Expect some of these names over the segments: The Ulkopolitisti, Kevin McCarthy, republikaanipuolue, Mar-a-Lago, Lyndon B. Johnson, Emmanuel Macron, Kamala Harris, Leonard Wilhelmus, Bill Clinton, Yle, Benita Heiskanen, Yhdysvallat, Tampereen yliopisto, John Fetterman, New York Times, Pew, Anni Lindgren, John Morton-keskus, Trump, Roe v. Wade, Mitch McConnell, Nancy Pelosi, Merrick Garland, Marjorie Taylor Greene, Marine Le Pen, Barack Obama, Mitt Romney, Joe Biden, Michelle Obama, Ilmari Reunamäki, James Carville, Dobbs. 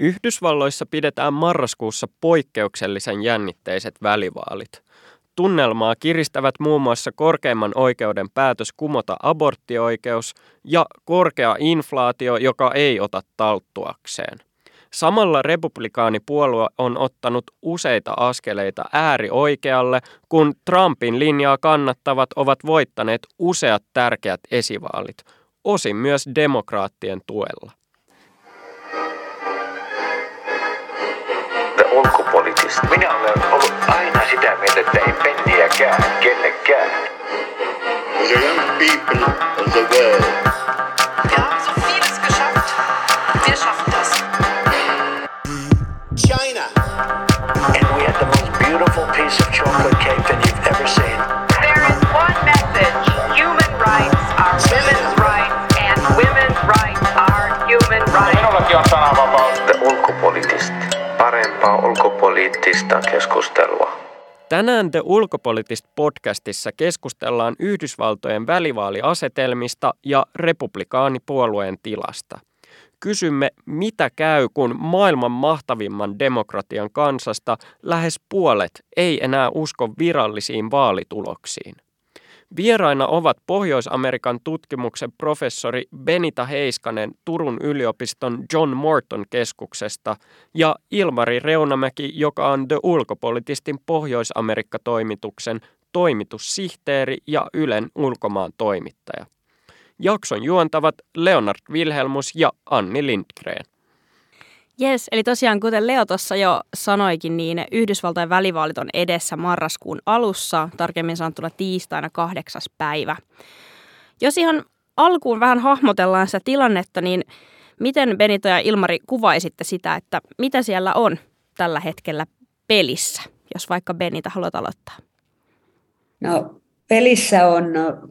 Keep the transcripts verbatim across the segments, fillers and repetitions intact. Yhdysvalloissa pidetään marraskuussa poikkeuksellisen jännitteiset välivaalit. Tunnelmaa kiristävät muun muassa korkeimman oikeuden päätös kumota aborttioikeus ja korkea inflaatio, joka ei ota talttuakseen. Samalla republikaanipuolue on ottanut useita askeleita äärioikealle, kun Trumpin linjaa kannattavat ovat voittaneet useat tärkeät esivaalit, osin myös demokraattien tuella. Ulkopolitisti. Minä olen ollut aina sitä mieltä, että ei penniäkään kenellekään. The young people of the world. Wir haben so vieles geschafft. Wir schaffen das. China. And we had the most beautiful piece of chocolate cake that you've ever seen. There is one message. Human rights are women's rights and women's rights are human rights. Minullakin on sananvapaus. The Ulkopolitisti. Parempaa ulkopoliittista keskustelua. Tänään The Ulkopolitisti podcastissa keskustellaan Yhdysvaltojen välivaaliasetelmista ja republikaanipuolueen tilasta. Kysymme, mitä käy, kun maailman mahtavimman demokratian kansasta lähes puolet ei enää usko virallisiin vaalituloksiin. Vieraina ovat Pohjois-Amerikan tutkimuksen professori Benita Heiskanen Turun yliopiston John Morton-keskuksesta ja Ilmari Reunamäki, joka on The Ulkopolitistin Pohjois-Amerikka-toimituksen toimitussihteeri ja Ylen ulkomaan toimittaja. Jakson juontavat Leonard Wilhelmus ja Anni Lindgren. Jes, eli tosiaan kuten Leo tuossa jo sanoikin, niin Yhdysvaltain välivaalit on edessä marraskuun alussa, tarkemmin sanottuna tiistaina kahdeksas päivä. Jos ihan alkuun vähän hahmotellaan sitä tilannetta, niin miten Benita ja Ilmari kuvaisitte sitä, että mitä siellä on tällä hetkellä pelissä, jos vaikka Benita haluat aloittaa? No pelissä on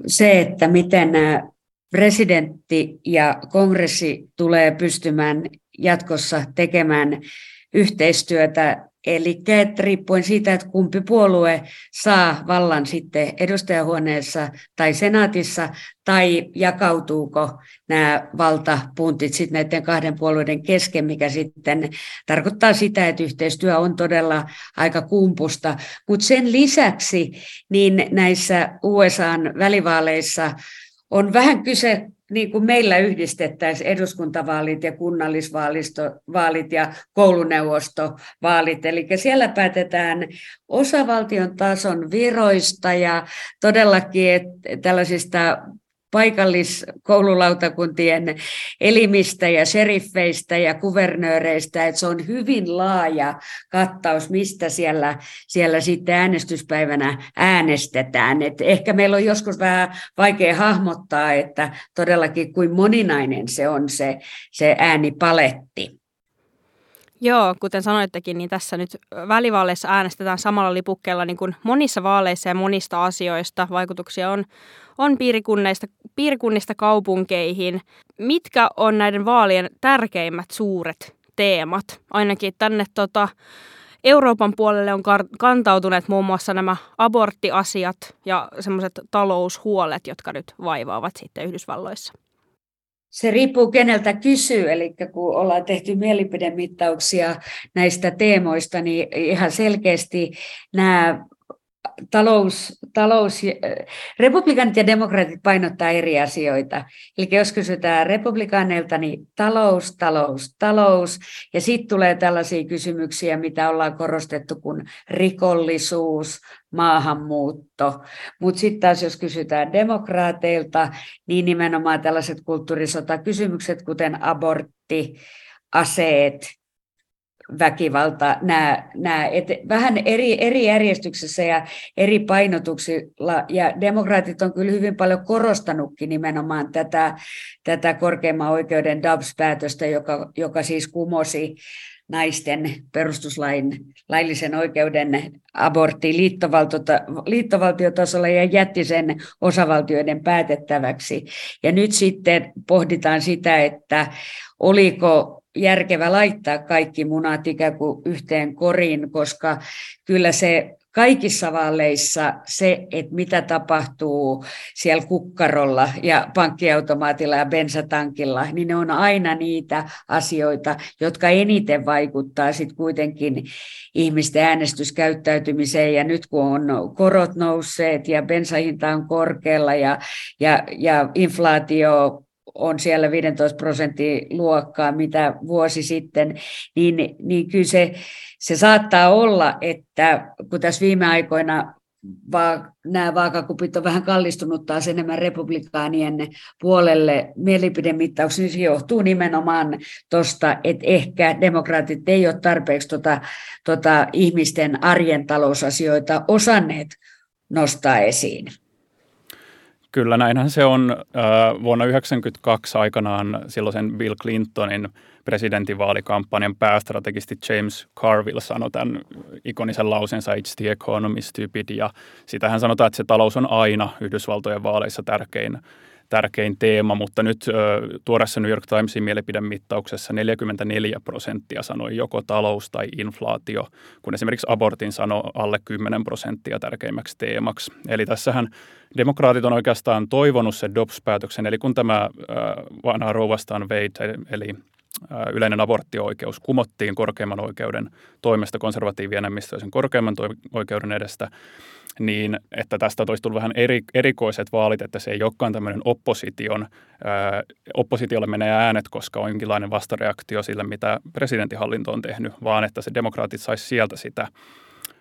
se, että miten presidentti ja kongressi tulee pystymään jatkossa tekemään yhteistyötä, eli riippuen siitä, että kumpi puolue saa vallan sitten edustajahuoneessa tai senaatissa, tai jakautuuko nämä valtapuntit sitten näiden kahden puolueiden kesken, mikä sitten tarkoittaa sitä, että yhteistyö on todella aika kumpusta. Mutta sen lisäksi niin näissä U S A:n välivaaleissa on vähän kyse, niin kuin meillä yhdistettäisiin eduskuntavaalit ja kunnallisvaalit ja kouluneuvostovaalit. Eli siellä päätetään osavaltion tason viroista ja todellakin tällaisista paikalliskoululautakuntien elimistä ja sheriffeistä ja kuvernööreistä, että se on hyvin laaja kattaus, mistä siellä, siellä sitten äänestyspäivänä äänestetään. Et ehkä meillä on joskus vähän vaikea hahmottaa, että todellakin kuin moninainen se on se, se äänipaletti. Joo, kuten sanoittekin, niin tässä nyt välivaaleissa äänestetään samalla lipukkeella niin kuin monissa vaaleissa ja monista asioista. Vaikutuksia on, on piirikunneista, piirikunnista kaupunkeihin. Mitkä on näiden vaalien tärkeimmät suuret teemat? Ainakin tänne tota, Euroopan puolelle on kantautuneet muun muassa nämä aborttiasiat ja semmoiset taloushuolet, jotka nyt vaivaavat sitten Yhdysvalloissa. Se riippuu keneltä kysyy, eli kun ollaan tehty mielipidemittauksia näistä teemoista, niin ihan selkeästi nämä talous, talous, republikaanit ja demokraatit painottaa eri asioita. Eli jos kysytään republikaaneilta, niin talous, talous, talous. Ja sitten tulee tällaisia kysymyksiä, mitä ollaan korostettu, kun rikollisuus, maahanmuutto. Mutta sitten taas, jos kysytään demokraateilta, niin nimenomaan tällaiset kulttuurisotakysymykset, kuten abortti, aseet, väkivalta, nämä, nämä et, vähän eri, eri järjestyksessä ja eri painotuksilla, ja demokraatit on kyllä hyvin paljon korostanutkin nimenomaan tätä, tätä korkeimman oikeuden Dobbs-päätöstä, joka, joka siis kumosi naisten perustuslain laillisen oikeuden aborttiin liittovaltiotasolla ja jätti sen osavaltioiden päätettäväksi. Ja nyt sitten pohditaan sitä, että oliko järkevä laittaa kaikki munat ikään kuin yhteen koriin, koska kyllä se kaikissa vaaleissa se, että mitä tapahtuu siellä kukkarolla ja pankkiautomaatilla ja bensatankilla, niin ne on aina niitä asioita, jotka eniten vaikuttaa sitten kuitenkin ihmisten äänestyskäyttäytymiseen. Ja nyt kun on korot nousseet ja bensahinta on korkealla ja, ja, ja inflaatio on siellä viisitoista prosenttia luokkaa, mitä vuosi sitten, niin, niin kyllä se, se saattaa olla, että kun tässä viime aikoina va, nämä vaakakupit on vähän kallistunut taas enemmän republikaanien puolelle mielipidemittauksessa, niin se johtuu nimenomaan tuosta, että ehkä demokraatit ei ole tarpeeksi tota, tota ihmisten arjen talousasioita osanneet nostaa esiin. Kyllä, näinhän se on. Vuonna yhdeksänkymmentäkaksi aikanaan silloisen Bill Clintonin presidentinvaalikampanjan päästrategisti James Carville sanoi tämän ikonisen lausensa "It's the economy, stupid", ja sitähän sanotaan, että se talous on aina Yhdysvaltojen vaaleissa tärkein, tärkein teema, mutta nyt tuoreessa New York Timesin mielipidemittauksessa neljäkymmentäneljä prosenttia sanoi joko talous tai inflaatio, kun esimerkiksi abortin sanoi alle kymmenen prosenttia tärkeimmäksi teemaksi. Eli tässähän demokraatit on oikeastaan toivonut sen Dobbs-päätöksen, eli kun tämä vanha Roe vastaan Wade, eli yleinen aborttioikeus kumottiin korkeimman oikeuden toimesta konservatiivienemmistöisen korkeimman oikeuden edestä, niin että tästä olisi tullut vähän eri, erikoiset vaalit, että se ei olekaan tämmöinen opposition, ää, oppositiolle menee äänet, koska on jonkinlainen vastareaktio sille, mitä presidentinhallinto on tehnyt, vaan että se demokraatit saisi sieltä sitä,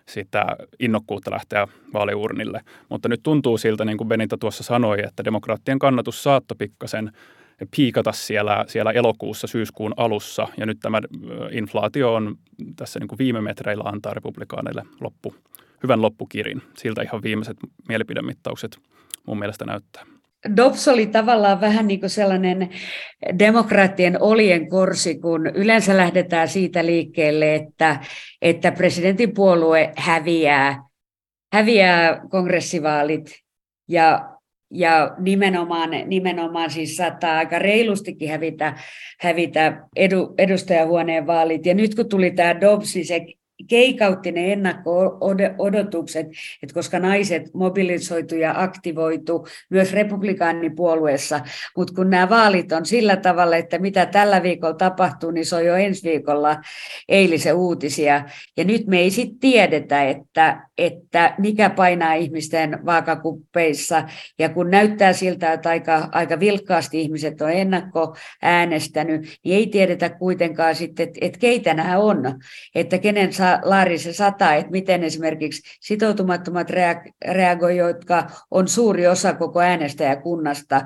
sitä innokkuutta lähteä vaaliurnille. Mutta nyt tuntuu siltä, niin kuin Benita tuossa sanoi, että demokraattien kannatus saattoi pikkasen piikata siellä, siellä elokuussa, syyskuun alussa, ja nyt tämä inflaatio on tässä niin kuin viime metreillä antaa republikaaneille loppu, hyvän loppukirin. Siltä ihan viimeiset mielipidemittaukset mun mielestä näyttää. Dobbs oli tavallaan vähän niin kuin sellainen demokraattien oljenkorsi, kun yleensä lähdetään siitä liikkeelle, että, että presidentin puolue häviää, häviää kongressivaalit ja Ja nimenomaan, nimenomaan siis saattaa aika reilustikin hävitä, hävitä edu, edustajahuoneen vaalit. Ja nyt kun tuli tämä Dobbs, niin se keikautti ne ennakko-odotukset, että koska naiset mobilisoitu ja aktivoitu myös republikaanipuolueessa, mutta kun nämä vaalit on sillä tavalla, että mitä tällä viikolla tapahtuu, niin se on jo ensi viikolla eilisen uutisia. Ja nyt me ei sitten tiedetä, että, että mikä painaa ihmisten vaakakuppeissa. Ja kun näyttää siltä, että aika, aika vilkkaasti ihmiset on ennakkoäänestänyt, niin ei tiedetä kuitenkaan sitten, että, että keitä nämä on, että kenen saa laari se sata, että miten esimerkiksi sitoutumattomat reagoi, jotka on suuri osa koko äänestäjäkunnasta,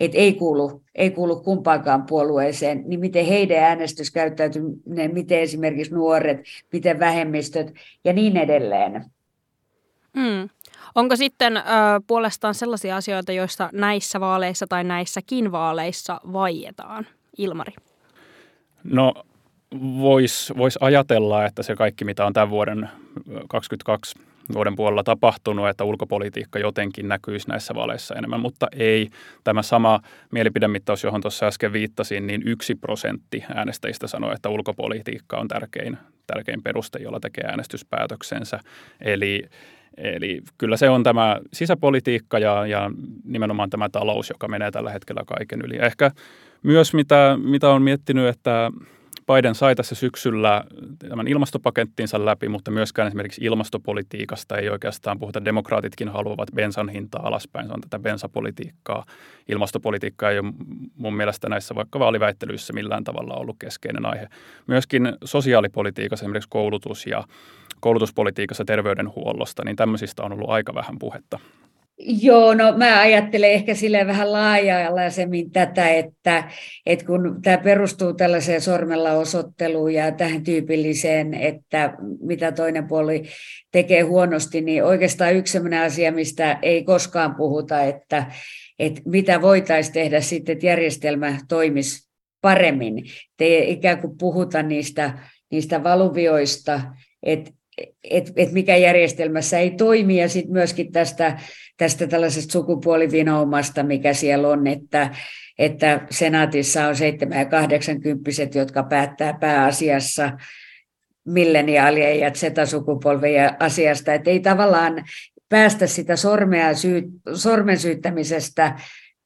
että ei kuulu, ei kuulu kumpaankaan puolueeseen, niin miten heidän äänestyskäyttäytyminen, miten esimerkiksi nuoret, miten vähemmistöt ja niin edelleen. Mm. Onko sitten ö, puolestaan sellaisia asioita, joista näissä vaaleissa tai näissäkin vaaleissa vaietaan? Ilmari? No... Voisi vois ajatella, että se kaikki, mitä on tämän vuoden kaksikymmentäkaksi vuoden puolella tapahtunut, että ulkopolitiikka jotenkin näkyisi näissä vaaleissa enemmän, mutta ei. Tämä sama mielipidemittaus, johon tuossa äsken viittasin, niin yksi prosentti äänestäjistä sanoi, että ulkopolitiikka on tärkein, tärkein peruste, jolla tekee äänestyspäätöksensä. Eli, eli kyllä se on tämä sisäpolitiikka ja, ja nimenomaan tämä talous, joka menee tällä hetkellä kaiken yli. Ehkä myös mitä, mitä on miettinyt, että Biden sai tässä syksyllä tämän ilmastopakettinsa läpi, mutta myöskään esimerkiksi ilmastopolitiikasta ei oikeastaan puhuta. Demokraatitkin haluavat bensan hintaa alaspäin, se on tätä bensapolitiikkaa. Ilmastopolitiikka ei ole mun mielestä näissä vaikka vaaliväittelyissä millään tavalla ollut keskeinen aihe. Myöskin sosiaalipolitiikassa, esimerkiksi koulutus ja koulutuspolitiikassa terveydenhuollosta, niin tämmöisistä on ollut aika vähän puhetta. Joo, no mä ajattelen ehkä silleen vähän laaja-alaisemmin tätä, että, että kun tämä perustuu tällaiseen sormella osoitteluun ja tähän tyypilliseen, että mitä toinen puoli tekee huonosti, niin oikeastaan yksi sellainen asia, mistä ei koskaan puhuta, että, että mitä voitaisiin tehdä sitten, että järjestelmä toimisi paremmin. Että ei ikään kuin puhuta niistä, niistä valuvioista, että että et mikä järjestelmässä ei toimi, ja sitten myöskin tästä, tästä tällaisesta sukupuolivinoumasta, mikä siellä on, että, että senaatissa on seitsemänkymmentä- ja kahdeksankymmentävuotiaat, jotka päättää pääasiassa milleniaalien ja Z-sukupolvien asiasta, että ei tavallaan päästä sitä sormea syy, sormen syyttämisestä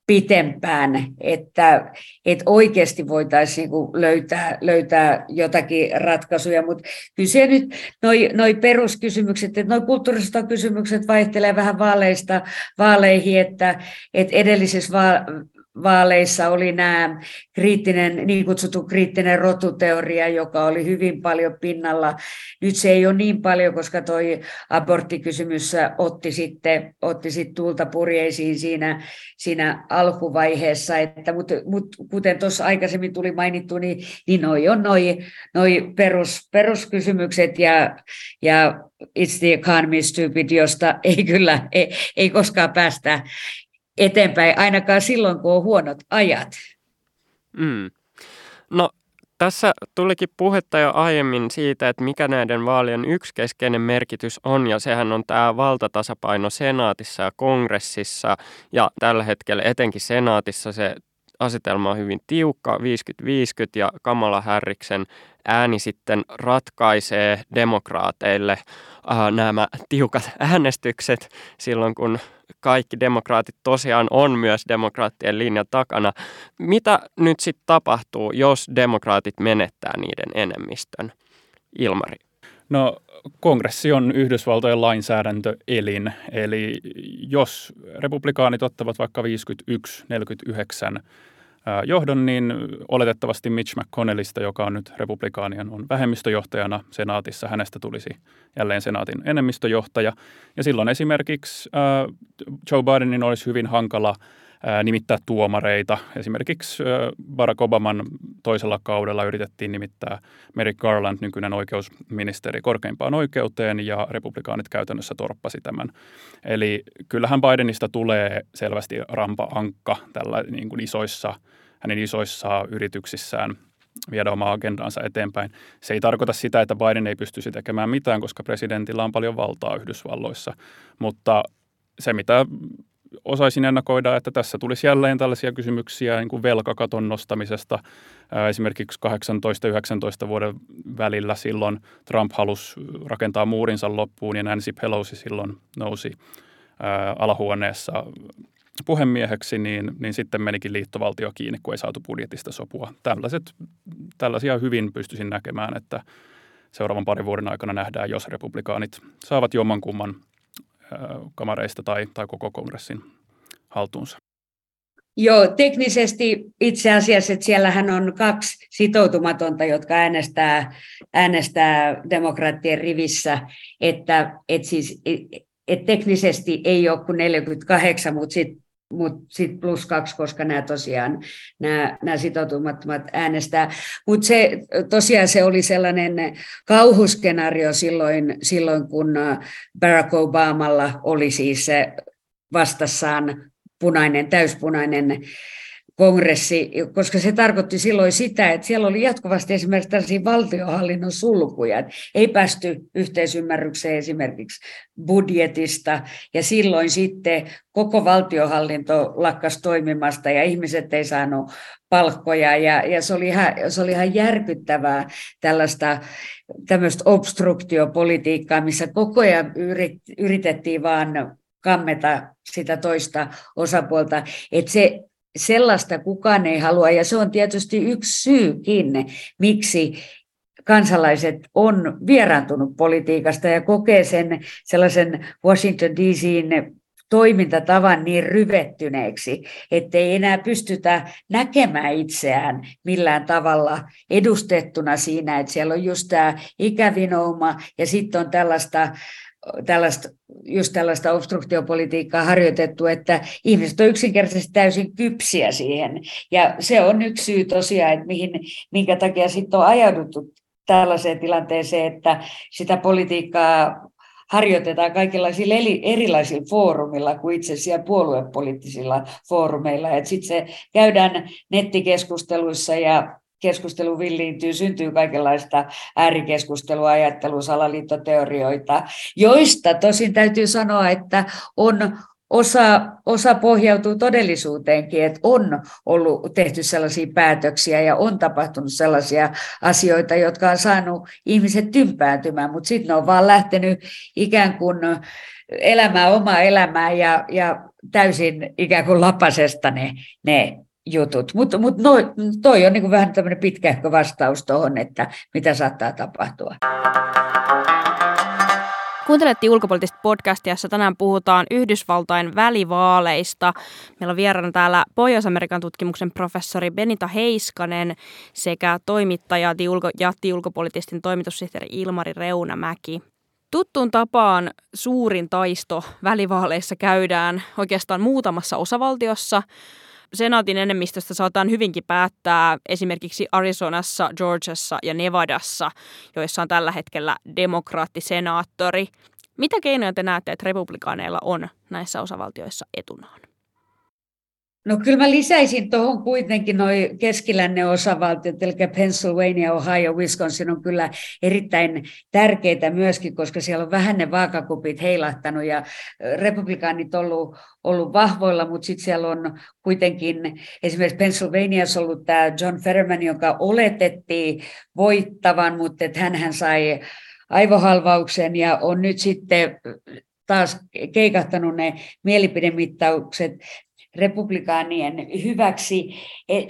pitempään, että, että oikeasti voitaisiin löytää, löytää jotakin ratkaisuja, mutta kyllä se nyt noi, noi peruskysymykset, että noi kulttuuriset kysymykset vaihtelee vähän vaaleista vaaleihin, että, että edellisissä vaaleissa, Vaaleissa oli nämä kriittinen, niin kutsuttu kriittinen rotuteoria, joka oli hyvin paljon pinnalla. Nyt se ei ole niin paljon, koska tuo aborttikysymys otti sitten, otti sitten tuulta purjeisiin siinä, siinä alkuvaiheessa. Että, mutta, mutta kuten tuossa aikaisemmin tuli mainittu, niin, niin noi on noi, noi perus, peruskysymykset ja, ja it's the economy stupid, josta ei kyllä ei, ei koskaan päästä eteenpäin, ainakaan silloin, kun on huonot ajat. Mm. No, tässä tulikin puhetta jo aiemmin siitä, että mikä näiden vaalien yksi keskeinen merkitys on, ja sehän on tämä valtatasapaino senaatissa ja kongressissa, ja tällä hetkellä etenkin senaatissa se asetelma on hyvin tiukka, viisikymmentä viisikymmentä, ja Kamala Harriksen ääni sitten ratkaisee demokraateille ää, nämä tiukat äänestykset silloin, kun kaikki demokraatit tosiaan on myös demokraattien linjan takana. Mitä nyt sitten tapahtuu, jos demokraatit menettää niiden enemmistön? Ilmari. No, kongressi on Yhdysvaltojen lainsäädäntöelin, eli jos republikaanit ottavat vaikka viisikymmentäyksi neljäkymmentäyhdeksän johdon, niin oletettavasti Mitch McConnellista, joka on nyt republikaanien on vähemmistöjohtajana senaatissa, hänestä tulisi jälleen senaatin enemmistöjohtaja. Ja silloin esimerkiksi äh, Joe Bidenin olisi hyvin hankala äh, nimittää tuomareita. Esimerkiksi äh, Barack Obaman toisella kaudella yritettiin nimittää Merrick Garland, nykyinen oikeusministeri, korkeimpaan oikeuteen, ja republikaanit käytännössä torppasi tämän. Eli kyllähän Bidenista tulee selvästi rampa-ankka tällä niin kuin isoissa hänen isoissa yrityksissään viedä omaa agendaansa eteenpäin. Se ei tarkoita sitä, että Biden ei pystyisi tekemään mitään, koska presidentillä on paljon valtaa Yhdysvalloissa. Mutta se, mitä osaisin ennakoida, että tässä tulisi jälleen tällaisia kysymyksiä niin kuin velkakaton nostamisesta. Esimerkiksi kahdeksantoista yhdeksäntoista vuoden välillä silloin Trump halusi rakentaa muurinsa loppuun, ja Nancy Pelosi silloin nousi alahuoneessa puhemieheksi, niin, niin sitten menikin liittovaltio kiinni, kun ei saatu budjetista sopua. Tällaiset, tällaisia hyvin pystyisin näkemään, että seuraavan parin vuoden aikana nähdään, jos republikaanit saavat jommankumman kamareista tai, tai koko kongressin haltuunsa. Joo, teknisesti itse asiassa, että siellähän on kaksi sitoutumatonta, jotka äänestää, äänestää demokraattien rivissä, että et siis... Et teknisesti ei ole kuin neljäkymmentäkahdeksan, mutta sitten mut sit plus kaksi, koska nämä tosiaan, nämä, nämä sitoutumattomat äänestää. Mutta se, tosiaan se oli sellainen kauhuskenaario silloin, silloin, kun Barack Obamalla oli siis vastassaan punainen, täyspunainen kongressi, koska se tarkoitti silloin sitä, että siellä oli jatkuvasti esimerkiksi tällaisia valtionhallinnon sulkuja. Ei päästy yhteisymmärrykseen esimerkiksi budjetista, ja silloin sitten koko valtionhallinto lakkasi toimimasta ja ihmiset ei saanut palkkoja, ja, ja se oli ihan, se oli ihan järkyttävää tällaista tämmöistä obstruktiopolitiikkaa, missä koko ajan yrit, yritettiin vaan kammeta sitä toista osapuolta, että se sellaista kukaan ei halua, ja se on tietysti yksi syykin, miksi kansalaiset on vieraantunut politiikasta ja kokee sen sellaisen Washington D C:n toimintatavan niin ryvettyneeksi, ettei enää pystytä näkemään itseään millään tavalla edustettuna siinä, että siellä on just tämä ikävinouma ja sitten on tällaista Tällaista, just tällaista obstruktiopolitiikkaa harjoitettu, että ihmiset on yksinkertaisesti täysin kypsiä siihen. Ja se on yksi syy tosiaan, että mihin, minkä takia sitten on ajauduttu tällaiseen tilanteeseen, että sitä politiikkaa harjoitetaan kaikenlaisilla erilaisilla foorumilla kuin itse asiassa puoluepoliittisilla foorumeilla. Sitten se käydään nettikeskusteluissa ja keskustelu villiintyy, syntyy kaikenlaista äärikeskustelua, ajattelua, salaliittoteorioita, joista tosin täytyy sanoa, että on Osa, osa pohjautuu todellisuuteenkin, että on ollut tehty sellaisia päätöksiä ja on tapahtunut sellaisia asioita, jotka on saanut ihmiset tympääntymään, mutta sitten ne on vaan lähtenyt ikään kuin elämään omaa elämää ja, ja täysin ikään kuin lapasesta ne, ne jutut. Mutta mut no, toi on niinku vähän tämmöinen pitkähkö vastaus tuohon, että mitä saattaa tapahtua. Kuuntelettiin Ulkopoliittista podcastia, jossa tänään puhutaan Yhdysvaltain välivaaleista. Meillä on vieraana täällä Pohjois-Amerikan tutkimuksen professori Benita Heiskanen sekä toimittaja ja The Ulkopolitistin toimitussihteeri Ilmari Reunamäki. Tuttuun tapaan suurin taisto välivaaleissa käydään oikeastaan muutamassa osavaltiossa. Senaatin enemmistöstä saataan hyvinkin päättää esimerkiksi Arizonassa, Georgiassa ja Nevadassa, joissa on tällä hetkellä demokraattisenaattori. Mitä keinoja te näette, että republikaaneilla on näissä osavaltioissa etunaan? No kyllä mä lisäisin tuohon kuitenkin noi keskilännen osavaltiot, eli Pennsylvania, Ohio, Wisconsin on kyllä erittäin tärkeitä myöskin, koska siellä on vähän ne vaakakupit heilahtanut ja republikaanit ollut, ollut vahvoilla, mutta sitten siellä on kuitenkin esimerkiksi Pennsylvaniassa ollut tämä John Fetterman, joka oletettiin voittavan, mutta hänhän sai aivohalvauksen ja on nyt sitten taas keikahtanut ne mielipidemittaukset republikaanien hyväksi.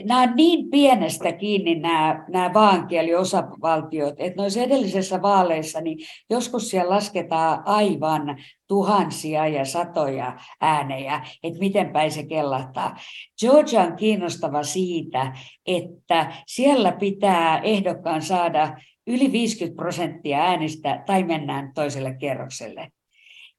Nämä on niin pienestä kiinni nämä, nämä vaankieliosavaltiot, että noissa edellisissä vaaleissa niin joskus siellä lasketaan aivan tuhansia ja satoja äänejä, että miten päin se kellahtaa. Georgia on kiinnostava siitä, että siellä pitää ehdokkaan saada yli viisikymmentä prosenttia äänistä tai mennään toiselle kierrokselle.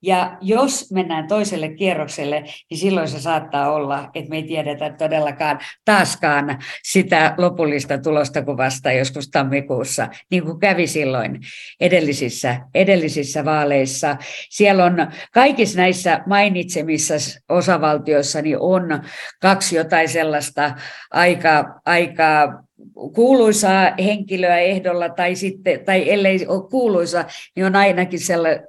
Ja jos mennään toiselle kierrokselle, niin silloin se saattaa olla, että me ei tiedetä todellakaan taaskaan sitä lopullista tulosta kuin vasta joskus tammikuussa, niin kuin kävi silloin edellisissä, edellisissä vaaleissa. Siellä on kaikissa näissä mainitsemissa osavaltioissa niin on kaksi jotain sellaista aika... aika kuuluisaa henkilöä ehdolla tai, sitten, tai ellei ole kuuluisa, niin on ainakin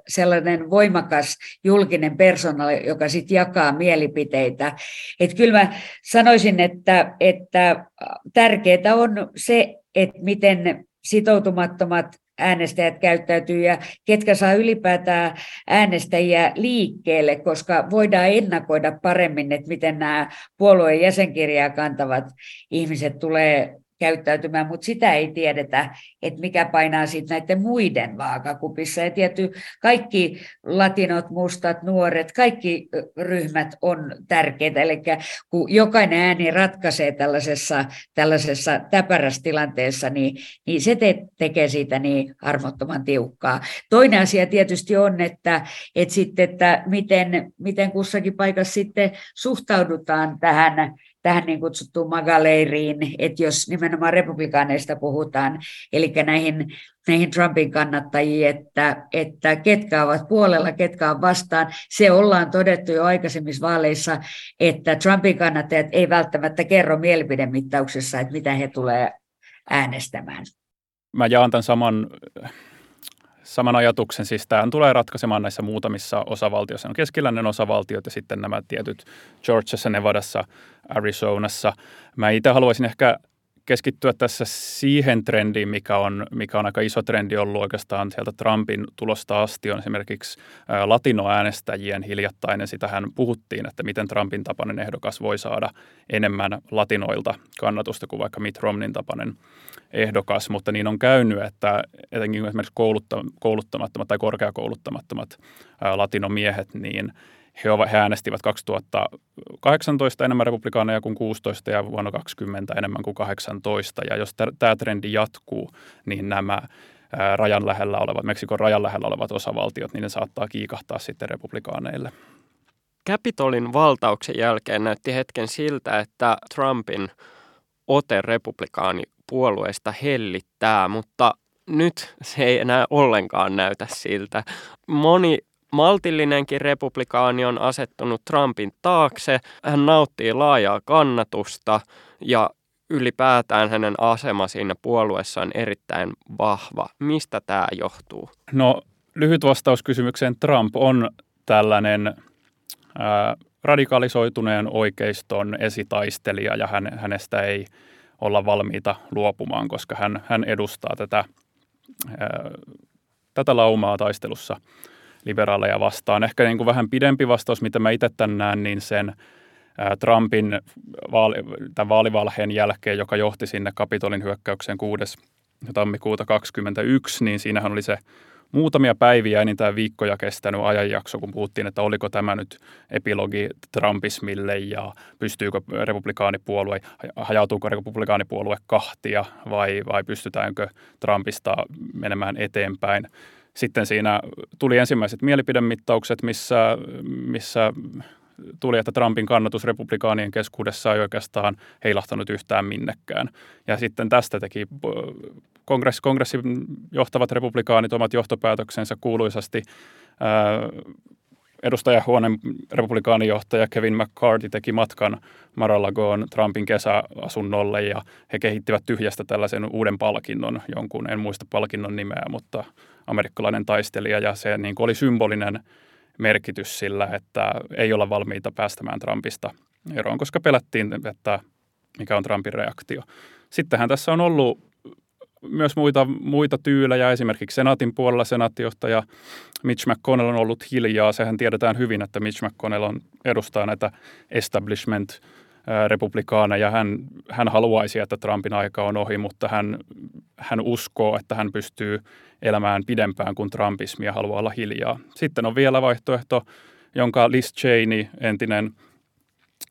sellainen voimakas julkinen persona, joka sitten jakaa mielipiteitä. Et kyllä mä sanoisin, että, että tärkeää on se, että miten sitoutumattomat äänestäjät käyttäytyy ja ketkä saa ylipäätään äänestäjiä liikkeelle, koska voidaan ennakoida paremmin, että miten nämä puolueen jäsenkirjaa kantavat ihmiset tulee käyttäytymään, mutta sitä ei tiedetä, että mikä painaa sitten näiden muiden vaakakupissa. Ja tietysti kaikki latinot, mustat, nuoret, kaikki ryhmät on tärkeitä. Eli kun jokainen ääni ratkaisee tällaisessa, tällaisessa täpärässä tilanteessa, niin, niin se te, tekee siitä niin armottoman tiukkaa. Toinen asia tietysti on, että, että, sitten, että miten, miten kussakin paikassa sitten suhtaudutaan tähän tähän niin kutsuttuun magaleiriin, että jos nimenomaan republikaaneista puhutaan, eli näihin, näihin Trumpin kannattajiin, että, että ketkä ovat puolella, ketkä ovat vastaan. Se ollaan todettu jo aikaisemmissa vaaleissa, että Trumpin kannattajat ei välttämättä kerro mielipidemittauksessa, että mitä he tulee äänestämään. Mä jaan tämän saman... Saman ajatuksen, siis tämähän tulee ratkaisemaan näissä muutamissa osavaltioissa. On keskilännen osavaltiot ja sitten nämä tietyt Georgiassa, Nevadassa, Arizonassa. Mä itse haluaisin ehkä keskittyä tässä siihen trendiin, mikä on, mikä on aika iso trendi ollut oikeastaan sieltä Trumpin tulosta asti, on esimerkiksi latinoäänestäjien hiljattainen. Sitähän puhuttiin, että miten Trumpin tapainen ehdokas voi saada enemmän latinoilta kannatusta kuin vaikka Mitt Romneyn tapainen ehdokas, mutta niin on käynyt, että etenkin esimerkiksi kouluttamattomat tai korkeakouluttamattomat latinomiehet, niin he äänestivät kaksituhattakahdeksantoista enemmän republikaaneja kuin kuusitoista ja vuonna kaksikymmentä enemmän kuin kahdeksantoista. Ja jos tämä trendi jatkuu, niin nämä rajan lähellä olevat, Meksikon rajan lähellä olevat osavaltiot, niin ne saattaa kiikahtaa sitten republikaaneille. Capitolin valtauksen jälkeen näytti hetken siltä, että Trumpin ote republikaanipuolueesta hellittää, mutta nyt se ei enää ollenkaan näytä siltä. Moni maltillinenkin republikaani on asettunut Trumpin taakse. Hän nauttii laajaa kannatusta ja ylipäätään hänen asema siinä puolueessa on erittäin vahva. Mistä tämä johtuu? No, lyhyt vastaus kysymykseen. Trump on tällainen radikalisoituneen oikeiston esitaistelija ja hän, hänestä ei olla valmiita luopumaan, koska hän, hän edustaa tätä, ää, tätä laumaa taistelussa liberaaleja vastaan. Ehkä niin kuin vähän pidempi vastaus, mitä mä itse tän näen, niin sen ää, Trumpin vaali, tämän vaalivalheen jälkeen, joka johti sinne Kapitolin hyökkäykseen kuudes tammikuuta kaksikymmentäyksi, niin siinähän oli se muutamia päiviä, enintään viikkoja kestänyt ajanjakso, kun puhuttiin, että oliko tämä nyt epilogi trumpismille ja pystyykö republikaanipuolue, hajautuuko republikaanipuolue kahtia vai, vai pystytäänkö Trumpista menemään eteenpäin. Sitten siinä tuli ensimmäiset mielipidemittaukset, missä, missä tuli, että Trumpin kannatus republikaanien keskuudessa ei oikeastaan heilahtanut yhtään minnekään. Ja sitten tästä teki kongress, kongressin johtavat republikaanit omat johtopäätöksensä kuuluisasti. Edustajahuoneen republikaanijohtaja Kevin McCarthy teki matkan Mar-a-Lagoon Trumpin kesäasunnolle ja he kehittivät tyhjästä tällaisen uuden palkinnon, jonkun, en muista palkinnon nimeä, mutta amerikkalainen taistelija ja se niin kuin oli symbolinen merkitys sillä, että ei olla valmiita päästämään Trumpista eroon, koska pelättiin, että mikä on Trumpin reaktio. Sittenhän tässä on ollut myös muita, muita tyylejä. Esimerkiksi senaatin puolella senaattijohtaja Mitch McConnell on ollut hiljaa. Sehän tiedetään hyvin, että Mitch McConnell on, edustaa näitä establishment-republikaaneja. Hän, hän haluaisi, että Trumpin aika on ohi, mutta hän, hän uskoo, että hän pystyy elämään pidempään kuin trumpismia ja haluaa olla hiljaa. Sitten on vielä vaihtoehto, jonka Liz Cheney, entinen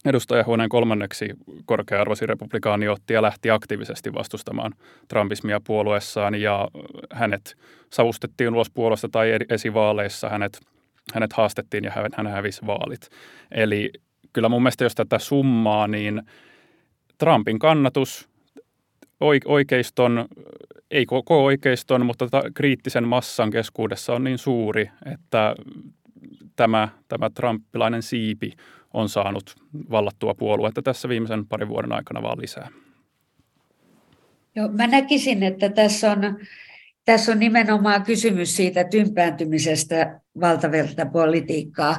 edustajahuoneen kolmanneksi korkea-arvoisin republikaani, otti ja lähti aktiivisesti vastustamaan trumpismia puolueessaan ja hänet savustettiin ulos puolueesta tai esivaaleissa, hänet, hänet haastettiin ja hän hävisi vaalit. Eli kyllä mun mielestä, jos tätä summaa, niin Trumpin kannatus oikeiston, ei koko oikeiston, mutta kriittisen massan keskuudessa on niin suuri, että tämä, tämä trumpilainen siipi on saanut vallattua puoluetta tässä viimeisen parin vuoden aikana vaan lisää. Joo, mä näkisin, että tässä on, tässä on nimenomaan kysymys siitä tympääntymisestä valtavirtapolitiikkaa.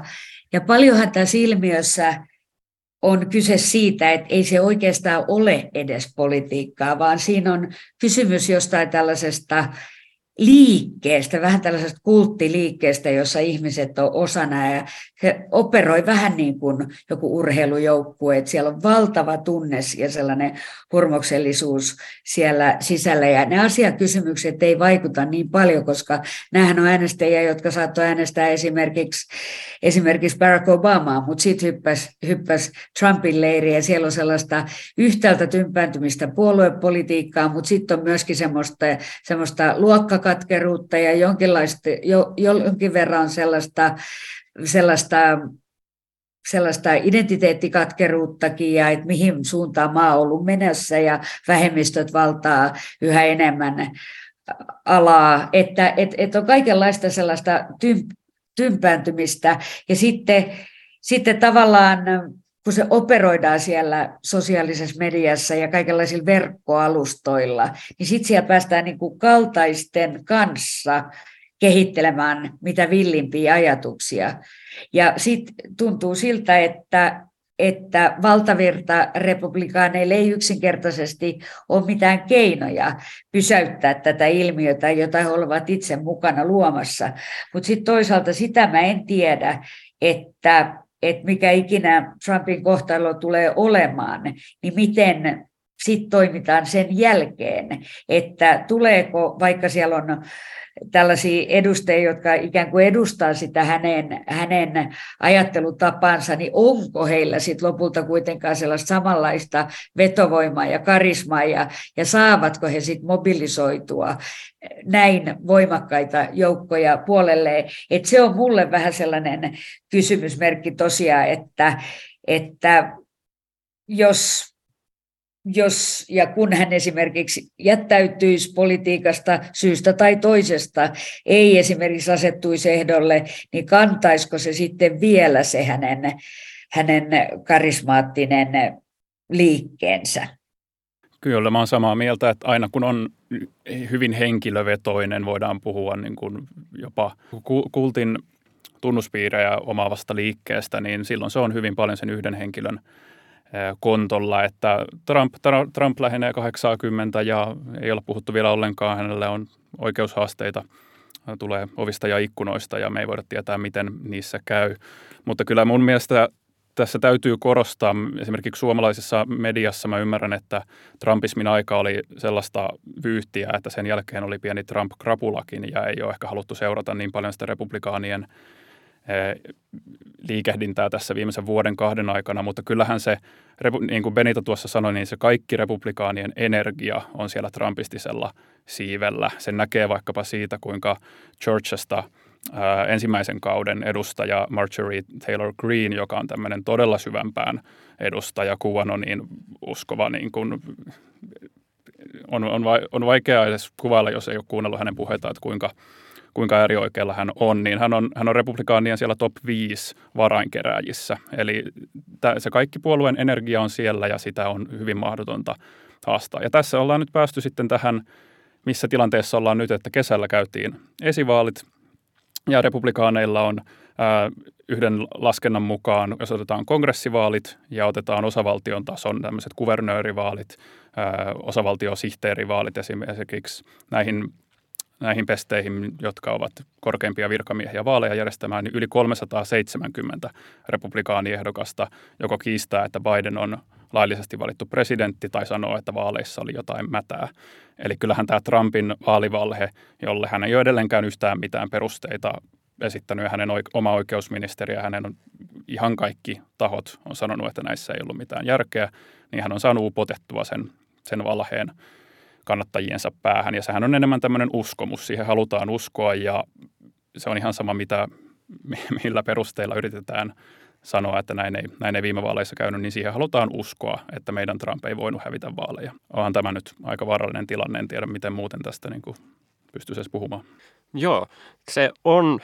Ja paljonhan tässä ilmiössä on kyse siitä, että ei se oikeastaan ole edes politiikkaa, vaan siinä on kysymys jostain tällaisesta liikkeestä, vähän tällaisesta kulttiliikkeestä, jossa ihmiset on osana ja se operoi vähän niin kuin joku urheilujoukkue, että siellä on valtava tunne ja sellainen hurmoksellisuus siellä sisällä ja ne asiakysymykset ei vaikuta niin paljon, koska näähän on äänestäjiä, jotka saattoi äänestää esimerkiksi, esimerkiksi Barack Obamaa, mutta sitten hyppäsi, hyppäsi Trumpin leiriin ja siellä on sellaista yhtäältä tympääntymistä puoluepolitiikkaa, mutta sitten on myöskin semmoista, semmoista luokkakatkeruutta ja jonkinlaista, jo, jonkin verran sellaista, sellaista, sellaista identiteettikatkeruuttakin ja että mihin suuntaan maa on ollut menossa ja vähemmistöt valtaa yhä enemmän alaa, että et, et on kaikenlaista sellaista tymp, tympääntymistä ja sitten, sitten tavallaan kun se operoidaan siellä sosiaalisessa mediassa ja kaikenlaisilla verkkoalustoilla, niin sitten siellä päästään niin kuin kaltaisten kanssa kehittelemään mitä villimpiä ajatuksia. Ja sitten tuntuu siltä, että, että valtavirta republikaaneille ei yksinkertaisesti ole mitään keinoja pysäyttää tätä ilmiötä, jota he ovat itse mukana luomassa. Mutta sitten toisaalta sitä mä en tiedä, että että mikä ikinä Trumpin kohtalo tulee olemaan, niin miten sitten toimitaan sen jälkeen, että tuleeko, vaikka siellä on tällaisia edustajia, jotka ikään kuin edustaa sitä hänen, hänen ajattelutapansa, niin onko heillä sitten lopulta kuitenkaan sellaista samanlaista vetovoimaa ja karismaa, ja, ja saavatko he sitten mobilisoitua näin voimakkaita joukkoja puolelleen. Et se on mulle vähän sellainen kysymysmerkki tosiaan, että, että jos... Jos ja kun hän esimerkiksi jättäytyisi politiikasta syystä tai toisesta, ei esimerkiksi asettuisi ehdolle, niin kantaisiko se sitten vielä se hänen, hänen karismaattinen liikkeensä? Kyllä, mä oon samaa mieltä, että aina kun on hyvin henkilövetoinen, voidaan puhua niin kuin jopa kultin tunnuspiirejä omaavasta liikkeestä, niin silloin se on hyvin paljon sen yhden henkilön kontolla, että Trump, Trump lähenee kahdeksaakymmentä ja ei ole puhuttu vielä ollenkaan, hänellä on oikeushaasteita, tulee ovista ja ikkunoista ja me ei voida tietää, miten niissä käy. Mutta kyllä mun mielestä tässä täytyy korostaa, esimerkiksi suomalaisessa mediassa mä ymmärrän, että Trumpismin aika oli sellaista vyyhtiä, että sen jälkeen oli pieni Trump-krapulakin ja ei ole ehkä haluttu seurata niin paljon sitä republikaanien liikehdintää tässä viimeisen vuoden kahden aikana, mutta kyllähän se, niin kuin Benita tuossa sanoi, niin se kaikki republikaanien energia on siellä trumpistisella siivellä. Sen näkee vaikkapa siitä, kuinka Georgiasta ää, ensimmäisen kauden edustaja Marjorie Taylor Greene, joka on tämmöinen todella syvämpään edustaja, kuvano niin uskova niin kuin, on, on, on vaikeaa edes kuvailla, jos ei ole kuunnellut hänen puheitaan, että kuinka kuinka äärioikealla hän on, niin hän on, hän on republikaanien siellä top viisi varainkerääjissä. Eli tä, se kaikki puolueen energia on siellä ja sitä on hyvin mahdotonta haastaa. Ja tässä ollaan nyt päästy sitten tähän, missä tilanteessa ollaan nyt, että kesällä käytiin esivaalit ja republikaaneilla on ää, yhden laskennan mukaan, jos otetaan kongressivaalit ja otetaan osavaltion tason tämmöiset kuvernöörivaalit, ää, osavaltiosihteerivaalit esimerkiksi näihin näihin pesteihin, jotka ovat korkeimpia virkamiehiä vaaleja järjestämään, niin yli kolmesataaseitsemänkymmentä republikaaniehdokasta, joko kiistää, että Biden on laillisesti valittu presidentti tai sanoo, että vaaleissa oli jotain mätää. Eli kyllähän tämä Trumpin vaalivalhe, jolle hän ei ole edelleenkään yhtään mitään perusteita esittänyt, ja hänen oma oikeusministeri ja hänen ihan kaikki tahot on sanonut, että näissä ei ollut mitään järkeä, niin hän on saanut upotettua sen, sen valheen kannattajiensa päähän. Ja sehän on enemmän tämmöinen uskomus. Siihen halutaan uskoa ja se on ihan sama, mitä, millä perusteella yritetään sanoa, että näin ei, näin ei viime vaaleissa käynyt, niin siihen halutaan uskoa, että meidän Trump ei voinut hävitä vaaleja. Onhan tämä nyt aika vaarallinen tilanne. En tiedä, miten muuten tästä niin kuin pystyisi edes puhumaan. Joo, se on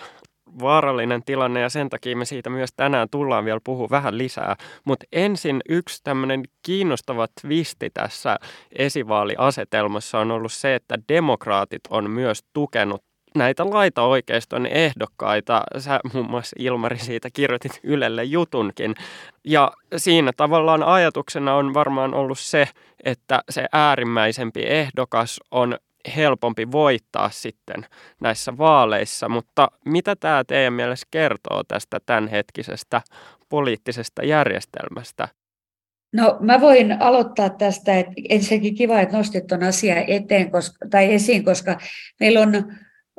vaarallinen tilanne ja sen takia me siitä myös tänään tullaan vielä puhua vähän lisää. Mutta ensin yksi tämmöinen kiinnostava twisti tässä esivaaliasetelmassa on ollut se, että demokraatit on myös tukenut näitä laitaoikeiston ehdokkaita. Sä muun muassa, Ilmari, siitä kirjoitit Ylelle jutunkin. Ja siinä tavallaan ajatuksena on varmaan ollut se, että se äärimmäisempi ehdokas on helpompi voittaa sitten näissä vaaleissa, mutta mitä tämä teidän mielessä kertoo tästä tämänhetkisestä poliittisesta järjestelmästä? No mä voin aloittaa tästä, että ensinnäkin kiva, että nostit tuon asian eteen, koska, tai esiin, koska meillä on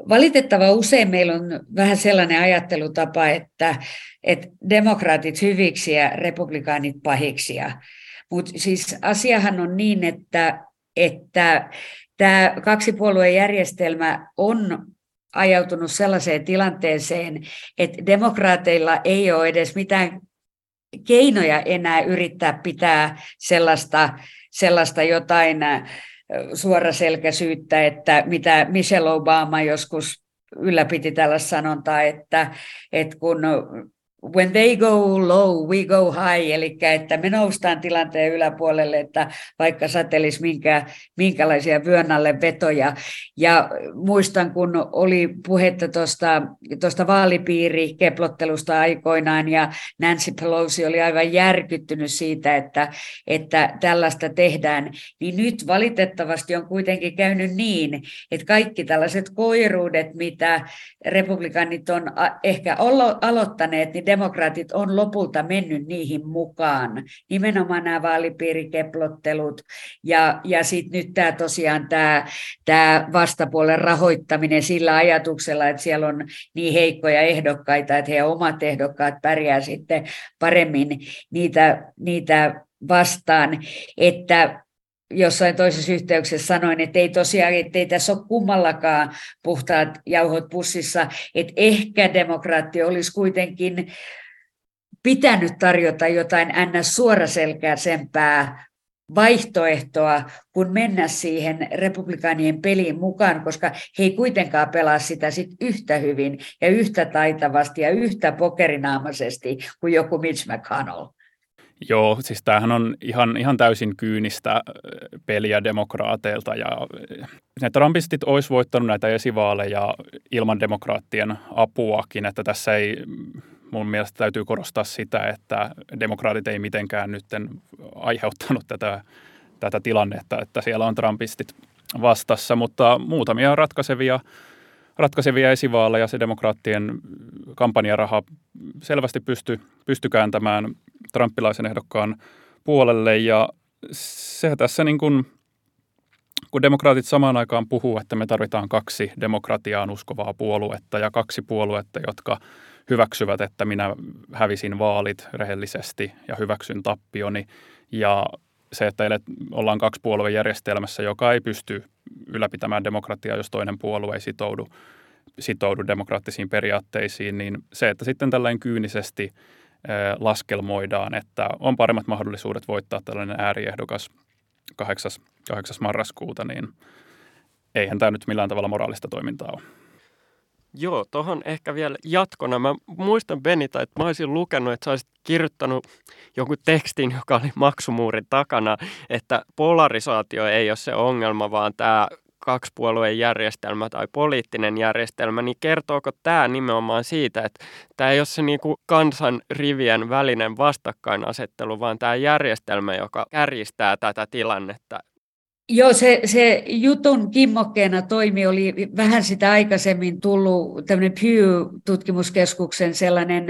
valitettava usein meillä on vähän sellainen ajattelutapa, että, että demokraatit hyviksi ja republikaanit pahiksi. Mutta siis asiahan on niin, että, että tämä kaksipuoluejärjestelmä on ajautunut sellaiseen tilanteeseen, että demokraateilla ei ole edes mitään keinoja enää yrittää pitää sellaista, sellaista jotain suoraselkäisyyttä, että mitä Michelle Obama joskus ylläpiti tällaista sanontaa, että, että kun when they go low, we go high, eli että me noustaan tilanteen yläpuolelle, että vaikka satelisi minkä, minkälaisia vyönnälle vetoja. Ja muistan, kun oli puhetta tuosta, tuosta vaalipiirikeplottelusta aikoinaan, ja Nancy Pelosi oli aivan järkyttynyt siitä, että, että tällaista tehdään, niin nyt valitettavasti on kuitenkin käynyt niin, että kaikki tällaiset koiruudet, mitä republikaanit on ehkä aloittaneet, niin demokraatit on lopulta mennyt niihin mukaan, nimenomaan nämä vaalipiirikeplottelut ja, ja sitten nyt tämä tosiaan tämä, tämä vastapuolen rahoittaminen sillä ajatuksella, että siellä on niin heikkoja ehdokkaita, että heidän omat ehdokkaat pärjää sitten paremmin niitä, niitä vastaan, että jossain toisessa yhteyksessä sanoin, että ei tosiaan, ettei tässä ole kummallakaan puhtaat jauhot pussissa, että ehkä demokraatti olisi kuitenkin pitänyt tarjota jotain ns. Suoraselkäisempää vaihtoehtoa, kun mennä siihen republikaanien peliin mukaan, koska he ei kuitenkaan pelaa sitä sit yhtä hyvin ja yhtä taitavasti ja yhtä pokerinaamaisesti kuin joku Mitch McConnell. Joo, siis tämähän on ihan, ihan täysin kyynistä peliä demokraateilta ja ne trumpistit olisi voittanut näitä esivaaleja ilman demokraattien apuakin, että tässä ei mun mielestä täytyy korostaa sitä, että demokraatit ei mitenkään nyt aiheuttanut tätä, tätä tilannetta, että siellä on trumpistit vastassa, mutta muutamia ratkaisevia ratkaisevia esivaaleja se demokraattien kampanjaraha selvästi pysty, pysty kääntämään trumpilaisen ehdokkaan puolelle ja se tässä niin kuin, kun demokraatit samaan aikaan puhuu, että me tarvitaan kaksi demokratiaan uskovaa puoluetta ja kaksi puoluetta, jotka hyväksyvät, että minä hävisin vaalit rehellisesti ja hyväksyn tappioni ja se, että ollaan kaksi puoluejärjestelmässä, joka ei pysty ylläpitämään demokratiaa, jos toinen puolue ei sitoudu, sitoudu demokraattisiin periaatteisiin, niin se, että sitten tällainen kyynisesti laskelmoidaan, että on paremmat mahdollisuudet voittaa tällainen ääriehdokas kahdeksas marraskuuta, niin eihän tämä nyt millään tavalla moraalista toimintaa ole. Joo, tuohon ehkä vielä jatkona. Mä muistan, Benita, että mä olisin lukenut, että sä olisit kirjoittanut jonkun tekstin, joka oli maksumuurin takana, että polarisaatio ei ole se ongelma, vaan tämä kaksipuolueen järjestelmä tai poliittinen järjestelmä, niin kertooko tämä nimenomaan siitä, että tämä ei ole se niin kuin kansan rivien välinen vastakkainasettelu, vaan tämä järjestelmä, joka kärjistää tätä tilannetta? Joo, se, se jutun kimmokkeena toimi oli vähän sitä aikaisemmin tullut tämmöinen Pew-tutkimuskeskuksen sellainen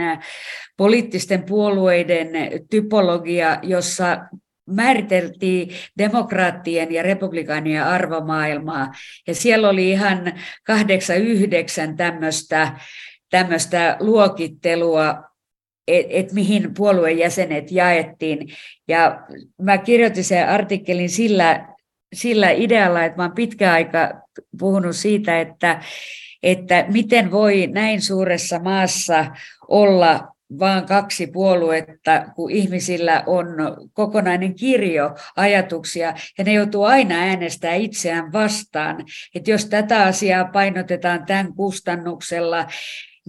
poliittisten puolueiden typologia, jossa määriteltiin demokraattien ja republikaanien arvomaailmaa. Ja siellä oli ihan kahdeksan yhdeksän tämmöistä, tämmöistä luokittelua, että et mihin puolueen jäsenet jaettiin. Ja mä kirjoitin sen artikkelin sillä Sillä idealla, että olen pitkän aikaa puhunut siitä, että, että miten voi näin suuressa maassa olla vain kaksi puoluetta, kun ihmisillä on kokonainen kirjo ajatuksia ja ne joutuu aina äänestämään itseään vastaan. Että jos tätä asiaa painotetaan tämän kustannuksella,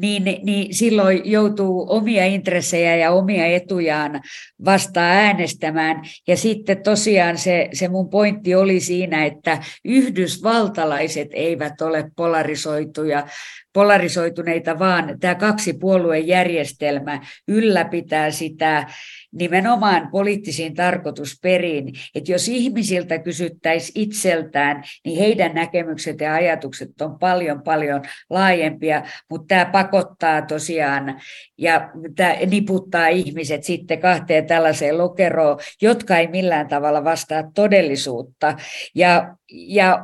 Niin, niin silloin joutuu omia intressejä ja omia etujaan vastaan äänestämään. Ja sitten tosiaan se, se mun pointti oli siinä, että yhdysvaltalaiset eivät ole polarisoituja, polarisoituneita, vaan tämä kaksipuoluejärjestelmä ylläpitää sitä nimenomaan poliittisiin tarkoitusperiin. Että jos ihmisiltä kysyttäisiin itseltään, niin heidän näkemykset ja ajatukset on paljon paljon laajempia, mutta tämä pakottaa tosiaan ja tämä niputtaa ihmiset sitten kahteen tällaiseen lokeroon, jotka ei millään tavalla vastaa todellisuutta. Ja, ja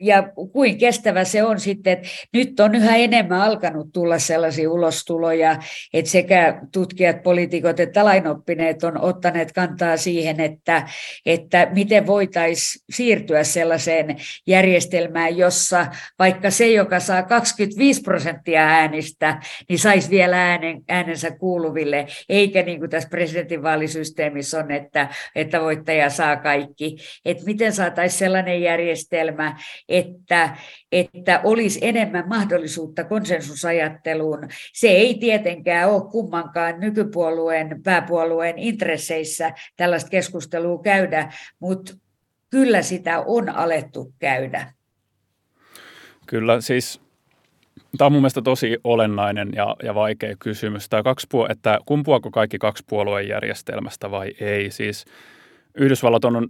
Ja kuin kestävä se on sitten, että nyt on yhä enemmän alkanut tulla sellaisia ulostuloja, että sekä tutkijat, poliitikot että lainoppineet on ottaneet kantaa siihen, että, että miten voitaisiin siirtyä sellaiseen järjestelmään, jossa vaikka se, joka saa kaksikymmentäviisi prosenttia äänistä, niin saisi vielä äänen, äänensä kuuluville, eikä niin kuin tässä presidentinvaalisysteemissä on, että, että voittaja saa kaikki. Että miten saataisiin sellainen järjestelmä, Että, että olisi enemmän mahdollisuutta konsensusajatteluun. Se ei tietenkään ole kummankaan nykypuolueen, pääpuolueen intresseissä tällaista keskustelua käydä, mutta kyllä sitä on alettu käydä. Kyllä, siis tämä on mun mielestä tosi olennainen ja, ja vaikea kysymys. Tämä kaksi, että kumpuako kaikki kaksi puolueen järjestelmästä vai ei, siis Yhdysvallat on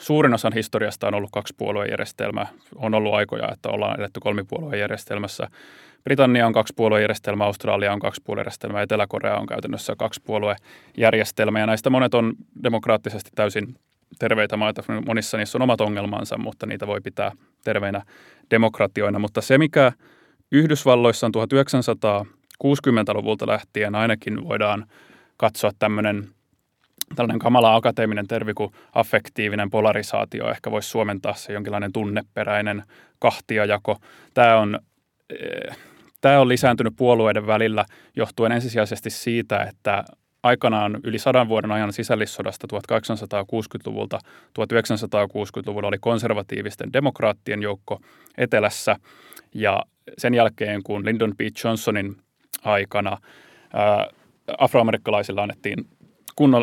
suurin osan historiastaan ollut kaksipuoluejärjestelmä. On ollut aikoja, että ollaan eletty kolmipuoluejärjestelmässä. Britannia on kaksipuoluejärjestelmä, Australia on kaksipuoluejärjestelmä, Etelä-Korea on käytännössä kaksipuoluejärjestelmä. Ja näistä monet on demokraattisesti täysin terveitä maita. Monissa niissä on omat ongelmansa, mutta niitä voi pitää terveinä demokratioina. Mutta se, mikä Yhdysvalloissa on tuhatyhdeksänsataakuusikymmentäluvulta lähtien ainakin voidaan katsoa tämmöinen tällainen kamala akateeminen tervi kuin affektiivinen polarisaatio, ehkä voisi suomentaa se jonkinlainen tunneperäinen kahtiajako. Tämä on, tämä on lisääntynyt puolueiden välillä johtuen ensisijaisesti siitä, että aikanaan yli sadan vuoden ajan sisällissodasta tuhatkahdeksansataakuusikymmentäluvulta tuhatyhdeksänsataakuusikymmentäluvulla oli konservatiivisten demokraattien joukko etelässä ja sen jälkeen, kun Lyndon B. Johnsonin aikana ää, afroamerikkalaisilla annettiin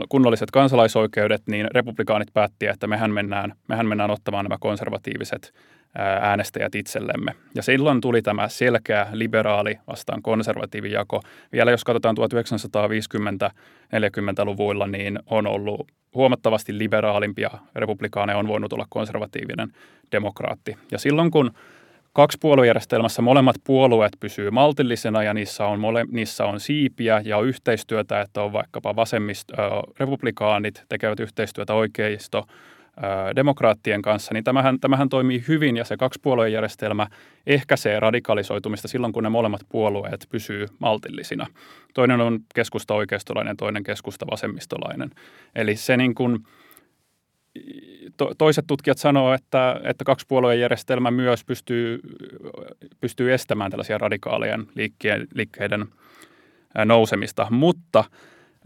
kunnolliset kansalaisoikeudet, niin republikaanit päätti, että mehän mennään, mehän mennään ottamaan nämä konservatiiviset äänestäjät itsellemme. Ja silloin tuli tämä selkeä liberaali vastaan konservatiivijako. Vielä jos katsotaan tuhatyhdeksänsataaviisikymmentä-neljäkymmentäluvuilla, niin on ollut huomattavasti liberaalimpia republikaaneja, on voinut olla konservatiivinen demokraatti. Ja silloin kun kaksi puoluejärjestelmässä molemmat puolueet pysyy maltillisena ja niissä on, mole, niissä on siipiä ja yhteistyötä, että on vaikkapa vasemmist, äh, republikaanit tekevät yhteistyötä oikeisto äh, demokraattien kanssa, niin tämähän, tämähän toimii hyvin ja se kaksi puoluejärjestelmä ehkäisee radikalisoitumista silloin, kun ne molemmat puolueet pysyy maltillisina. Toinen on keskusta oikeistolainen, toinen keskusta vasemmistolainen. Eli se niin kuin toiset tutkijat sanoo, että, että kaksipuoluejärjestelmä myös pystyy, pystyy estämään tällaisia radikaalien liikkeiden nousemista, mutta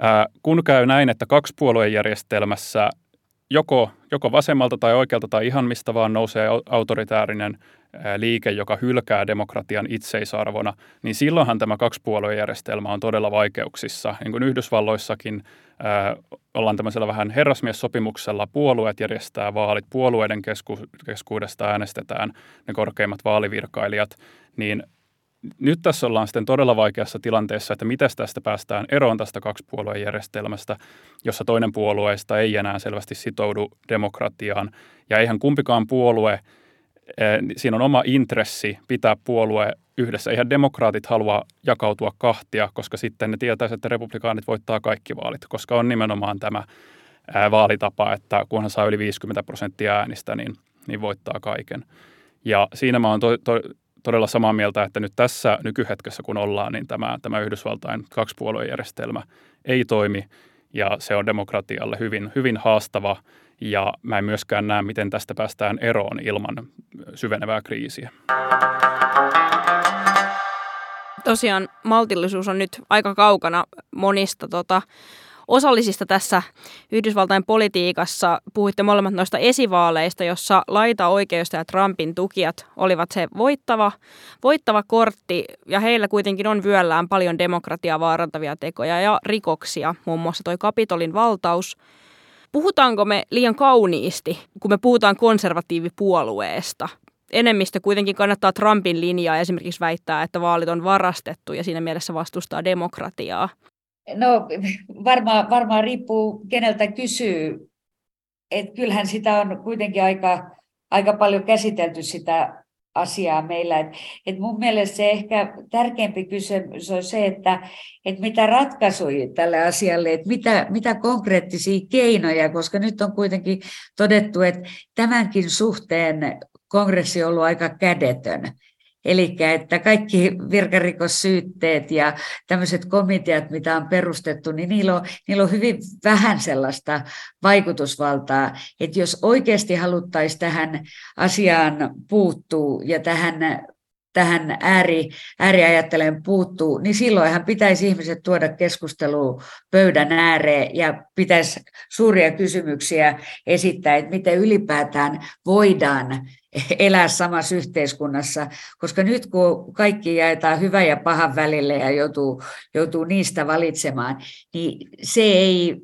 ää, kun käy näin, että kaksipuoluejärjestelmässä joko, joko vasemmalta tai oikealta tai ihan mistä vaan nousee autoritäärinen liike, joka hylkää demokratian itseisarvona, niin silloinhan tämä kaksipuoluejärjestelmä on todella vaikeuksissa. Niin kuin Yhdysvalloissakin ää, ollaan tämmöisellä vähän herrasmies-sopimuksella, puolueet järjestää vaalit, puolueiden kesku- keskuudesta äänestetään ne korkeimmat vaalivirkailijat, niin nyt tässä ollaan sitten todella vaikeassa tilanteessa, että miten tästä päästään eroon tästä kaksipuoluejärjestelmästä, jossa toinen puolueista ei enää selvästi sitoudu demokratiaan ja eihän kumpikaan puolue siinä on oma intressi pitää puolue yhdessä. Eihän demokraatit halua jakautua kahtia, koska sitten ne tietäisivät, että republikaanit voittaa kaikki vaalit, koska on nimenomaan tämä vaalitapa, että kunhan saa yli viisikymmentä prosenttia äänistä, niin, niin voittaa kaiken. Ja siinä mä oon to, to, todella samaa mieltä, että nyt tässä nykyhetkessä, kun ollaan, niin tämä, tämä Yhdysvaltain kaksipuoluejärjestelmä ei toimi ja se on demokratialle hyvin, hyvin haastava. Ja mä en myöskään näe, miten tästä päästään eroon ilman syvenevää kriisiä. Tosiaan maltillisuus on nyt aika kaukana monista tota, osallisista tässä Yhdysvaltain politiikassa. Puhuitte molemmat noista esivaaleista, jossa laitaoikeisto ja Trumpin tukijat olivat se voittava, voittava kortti. Ja heillä kuitenkin on vyöllään paljon demokratiaa vaarantavia tekoja ja rikoksia, muun muassa toi Kapitolin valtaus. Puhutaanko me liian kauniisti, kun me puhutaan konservatiivipuolueesta? Enemmistö kuitenkin kannattaa Trumpin linjaa, esimerkiksi väittää, että vaalit on varastettu ja siinä mielessä vastustaa demokratiaa. No varmaan varmaa riippuu, keneltä kysyy. Et kyllähän sitä on kuitenkin aika, aika paljon käsitelty sitä asiaa meillä. Et, et mun mielestä se ehkä tärkeämpi kysymys on se, että et mitä ratkaisuja tälle asialle, että mitä, mitä konkreettisia keinoja, koska nyt on kuitenkin todettu, että tämänkin suhteen kongressi on ollut aika kädetön. Eli että kaikki virkarikossyytteet ja tämmöiset komiteat, mitä on perustettu, niin niillä on, niillä on hyvin vähän sellaista vaikutusvaltaa. Että jos oikeasti haluttaisiin tähän asiaan puuttua ja tähän, tähän ääri, ääriajatteleen puuttua, niin silloinhan pitäisi ihmiset tuoda keskusteluun pöydän ääreen ja pitäisi suuria kysymyksiä esittää, että miten ylipäätään voidaan elää samassa yhteiskunnassa, koska nyt kun kaikki jaetaan hyvän ja pahan välille ja joutuu, joutuu niistä valitsemaan, niin se ei,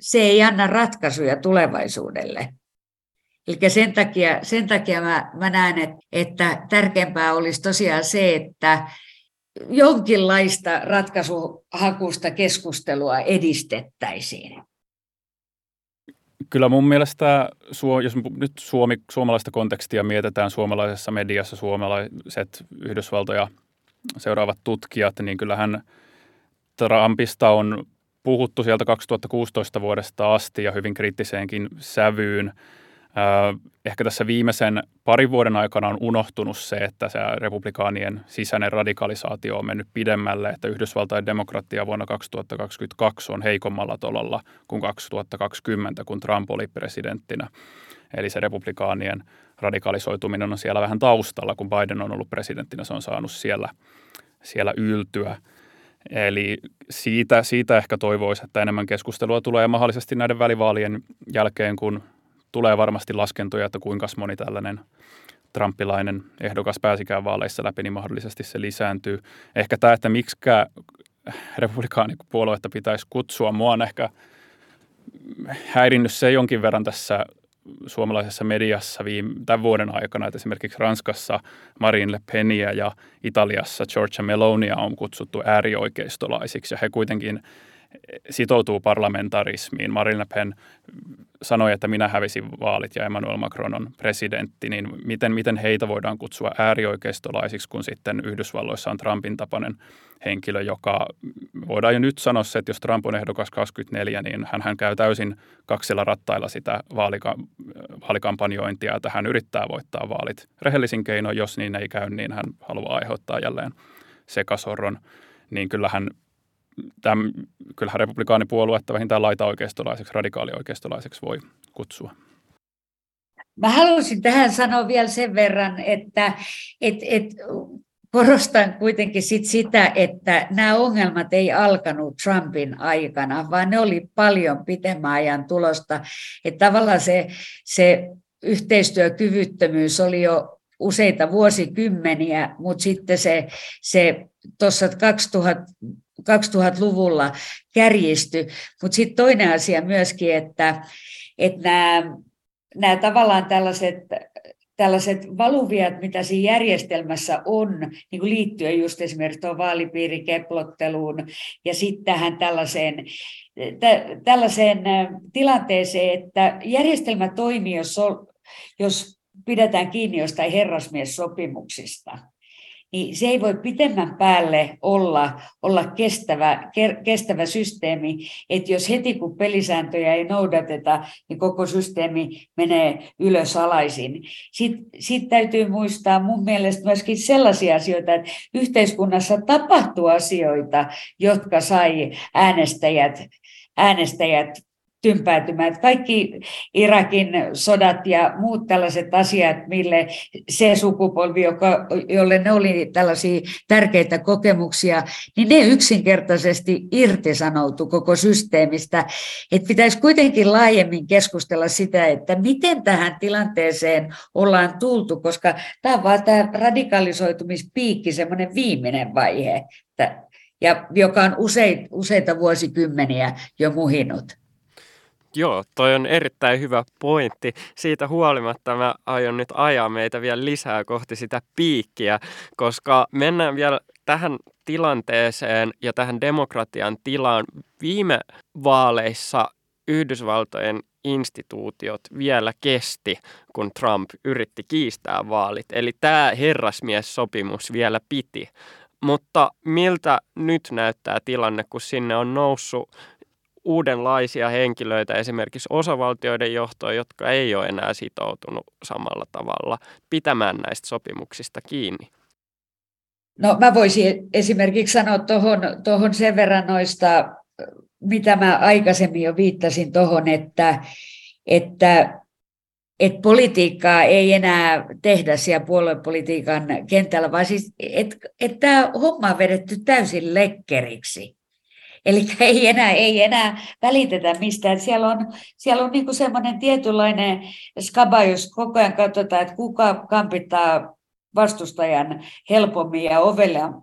se ei anna ratkaisuja tulevaisuudelle. Eli sen takia, sen takia mä, mä näen, että, että tärkeämpää olisi tosiaan se, että jonkinlaista ratkaisuhakusta keskustelua edistettäisiin. Kyllä mun mielestä, jos nyt Suomi, suomalaista kontekstia mietitään suomalaisessa mediassa, suomalaiset Yhdysvaltoja seuraavat tutkijat, niin kyllähän Trumpista on puhuttu sieltä kaksituhattakuusitoista vuodesta asti ja hyvin kriittiseenkin sävyyn. Ehkä tässä viimeisen parin vuoden aikana on unohtunut se, että se republikaanien sisäinen radikalisaatio on mennyt pidemmälle, että Yhdysvaltain demokratia vuonna kaksituhattakaksikymmentäkaksi on heikommalla tolalla kuin kaksituhattakaksikymmentä, kun Trump oli presidenttinä. Eli se republikaanien radikalisoituminen on siellä vähän taustalla, kun Biden on ollut presidenttinä, se on saanut siellä, siellä yltyä. Eli siitä, siitä ehkä toivoisi, että enemmän keskustelua tulee mahdollisesti näiden välivaalien jälkeen, kun tulee varmasti laskentoja, että kuinka moni tällainen trumpilainen ehdokas pääsikään vaaleissa läpi, niin mahdollisesti se lisääntyy. Ehkä tämä, että miksikä republikaanipuoluetta pitäisi kutsua, mua on ehkä häirinnyt se jonkin verran tässä suomalaisessa mediassa viime, tämän vuoden aikana, että esimerkiksi Ranskassa Marine Le Peniä ja Italiassa Giorgia Melonia on kutsuttu äärioikeistolaisiksi, ja he kuitenkin sitoutuu parlamentarismiin. Marine Le Pen sanoi, että minä hävisin vaalit ja Emmanuel Macron on presidentti, niin miten, miten heitä voidaan kutsua äärioikeistolaisiksi, kun sitten Yhdysvalloissa on Trumpin tapainen henkilö, joka voidaan jo nyt sanoa se, että jos Trump on ehdokas kaksikymmentäneljä, niin hän käy täysin kaksilla rattailla sitä vaalika- vaalikampanjointia, että hän yrittää voittaa vaalit rehellisin keinoin, jos niin ei käy, niin hän haluaa aiheuttaa jälleen sekasorron, niin kyllähän Tämä, kyllähän republikaanipuoluetta vähintään laitaoikeistolaiseksi, radikaalioikeistolaiseksi voi kutsua. Mä haluaisin tähän sanoa vielä sen verran, että et, et, korostan kuitenkin sit sitä, että nämä ongelmat ei alkanut Trumpin aikana, vaan ne oli paljon pitemmän ajan tulosta. Että tavallaan se, se yhteistyökyvyttömyys oli jo useita vuosikymmeniä, mutta sitten se, se tuossa kaksituhatta kaksituhattaluvulla kärjistyi, mutta sitten toinen asia myöskin, että, että nämä, nämä tavallaan tällaiset, tällaiset valuviat, mitä siinä järjestelmässä on, niin kuin liittyen just esimerkiksi tuon vaalipiirikeplotteluun ja sitten tähän tällaiseen, tä, tällaiseen tilanteeseen, että järjestelmä toimii, jos, jos pidetään kiinni jostain herrasmies-sopimuksista. Niin se ei voi pitemmän päälle olla, olla kestävä, kestävä systeemi, että jos heti kun pelisääntöjä ei noudateta, niin koko systeemi menee ylös alaisin. Sitten, sitten täytyy muistaa mun mielestä myöskin sellaisia asioita, että yhteiskunnassa tapahtuu asioita, jotka sai äänestäjät, äänestäjät tympäätymään. Kaikki Irakin sodat ja muut tällaiset asiat, mille se sukupolvi, joka, jolle ne oli tällaisia tärkeitä kokemuksia, niin ne yksinkertaisesti irtisanoutui koko systeemistä. Että pitäisi kuitenkin laajemmin keskustella sitä, että miten tähän tilanteeseen ollaan tultu, koska tämä on vaan tämä radikalisoitumispiikki, semmoinen viimeinen vaihe, että, ja, joka on useita, useita vuosikymmeniä jo muhinut. Joo, toi on erittäin hyvä pointti. Siitä huolimatta mä aion nyt ajaa meitä vielä lisää kohti sitä piikkiä, koska mennään vielä tähän tilanteeseen ja tähän demokratian tilaan. Viime vaaleissa Yhdysvaltojen instituutiot vielä kesti, kun Trump yritti kiistää vaalit. Eli tämä herrasmies-sopimus vielä piti. Mutta miltä nyt näyttää tilanne, kun sinne on noussut uudenlaisia henkilöitä, esimerkiksi osavaltioiden johtoa, jotka ei ole enää sitoutunut samalla tavalla pitämään näistä sopimuksista kiinni? No mä voisin esimerkiksi sanoa tuohon, tuohon sen verran noista, mitä mä aikaisemmin jo viittasin tuohon, että, että Et politiikkaa ei enää tehdä siellä puoluepolitiikan kentällä, vaan siis, että et tämä homma on vedetty täysin lekkeriksi. Eli ei enää, ei enää välitetä mistään. Siellä on, siellä on niinku semmoinen tietynlainen skaba, jos koko ajan katsotaan, että kuka kampittaa vastustajan helpommin ja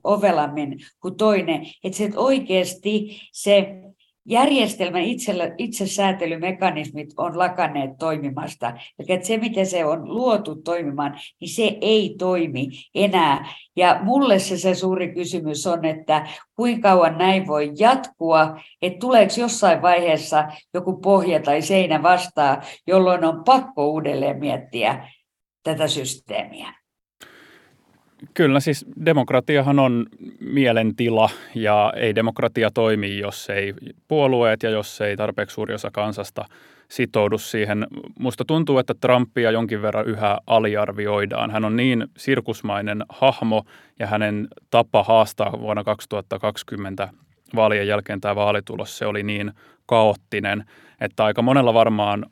ovelammin kuin toinen. Että se, et oikeasti se järjestelmän itsellä, itsesäätelymekanismit on lakanneet toimimasta. Eli se, miten se on luotu toimimaan, niin se ei toimi enää. Ja mulle se, se suuri kysymys on, että kuinka kauan näin voi jatkua, että tuleeko jossain vaiheessa joku pohja tai seinä vastaan, jolloin on pakko uudelleen miettiä tätä systeemiä. Kyllä, siis demokratiahan on mielentila ja ei demokratia toimi, jos ei puolueet ja jos ei tarpeeksi suuri osa kansasta sitoudu siihen. Musta tuntuu, että Trumpia jonkin verran yhä aliarvioidaan. Hän on niin sirkusmainen hahmo ja hänen tapa haastaa vuonna kaksituhattakaksikymmentä vaalien jälkeen tämä vaalitulos, se oli niin kaoottinen, että aika monella varmaan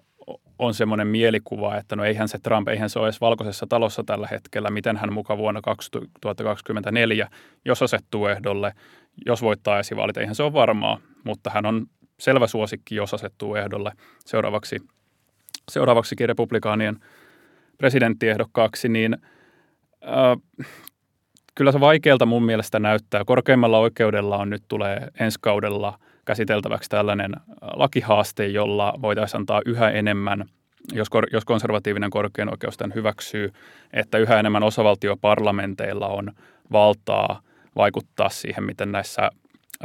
on semmoinen mielikuva, että no eihän se Trump, eihän se ole edes Valkoisessa talossa tällä hetkellä, miten hän muka vuonna kaksituhattakaksikymmentäneljä, jos asettuu ehdolle, jos voittaa esivaalit, eihän se ole varmaa, mutta hän on selvä suosikki, jos asettuu ehdolle seuraavaksi, seuraavaksikin republikaanien presidenttiehdokkaaksi, niin äh, kyllä se vaikealta mun mielestä näyttää. Korkeimmalla oikeudella on nyt tulee ensi kaudella käsiteltäväksi tällainen lakihaaste, jolla voitaisiin antaa yhä enemmän, jos, jos konservatiivinen korkein oikeus tämän hyväksyy, että yhä enemmän osavaltioparlamenteilla on valtaa vaikuttaa siihen, miten näissä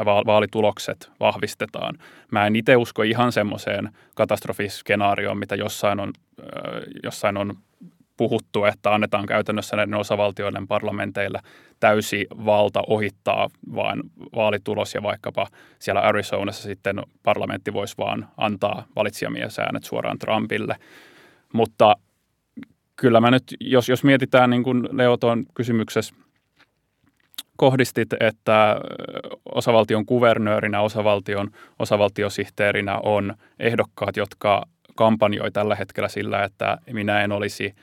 vaalitulokset vahvistetaan. Mä en itse usko ihan semmoiseen katastrofiskenaarioon, mitä jossain on, jossain on puhuttu, että annetaan käytännössä näiden osavaltioiden parlamenteille täysi valta ohittaa vaan vaalitulos ja vaikkapa siellä Arizonassa sitten parlamentti voisi vaan antaa valitsijamiesäänet suoraan Trumpille. Mutta kyllä mä nyt, jos, jos mietitään niin kuin Leo tuon kysymyksessä kohdistit, että osavaltion kuvernöörinä, osavaltion osavaltiosihteerinä on ehdokkaat, jotka kampanjoi tällä hetkellä sillä, että minä en olisi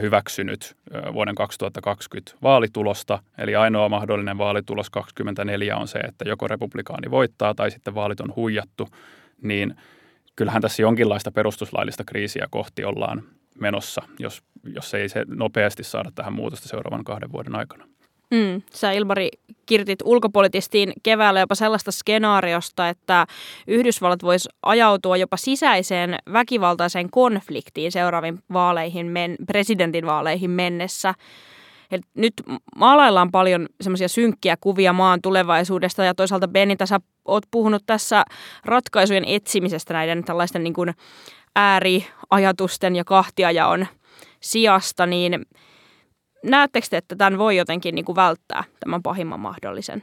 hyväksynyt vuoden kaksituhattakaksikymmentä vaalitulosta. Eli ainoa mahdollinen vaalitulos kaksikymmentäneljä on se, että joko republikaani voittaa tai sitten vaalit on huijattu. Niin kyllähän tässä jonkinlaista perustuslaillista kriisiä kohti ollaan menossa, jos, jos ei se nopeasti saada tähän muutosta seuraavan kahden vuoden aikana. Mm, sä Ilmari kirtit Ulkopolitistiin keväällä jopa sellaista skenaariosta, että Yhdysvallat voisi ajautua jopa sisäiseen väkivaltaiseen konfliktiin seuraaviin vaaleihin, men, presidentinvaaleihin mennessä. Eli nyt maalaillaan paljon semmoisia synkkiä kuvia maan tulevaisuudesta ja toisaalta Benita, sä oot puhunut tässä ratkaisujen etsimisestä näiden tällaisten niin kuin ääriajatusten ja kahtiajaon sijasta, niin näettekö te, että tämän voi jotenkin niin kuin välttää, tämän pahimman mahdollisen?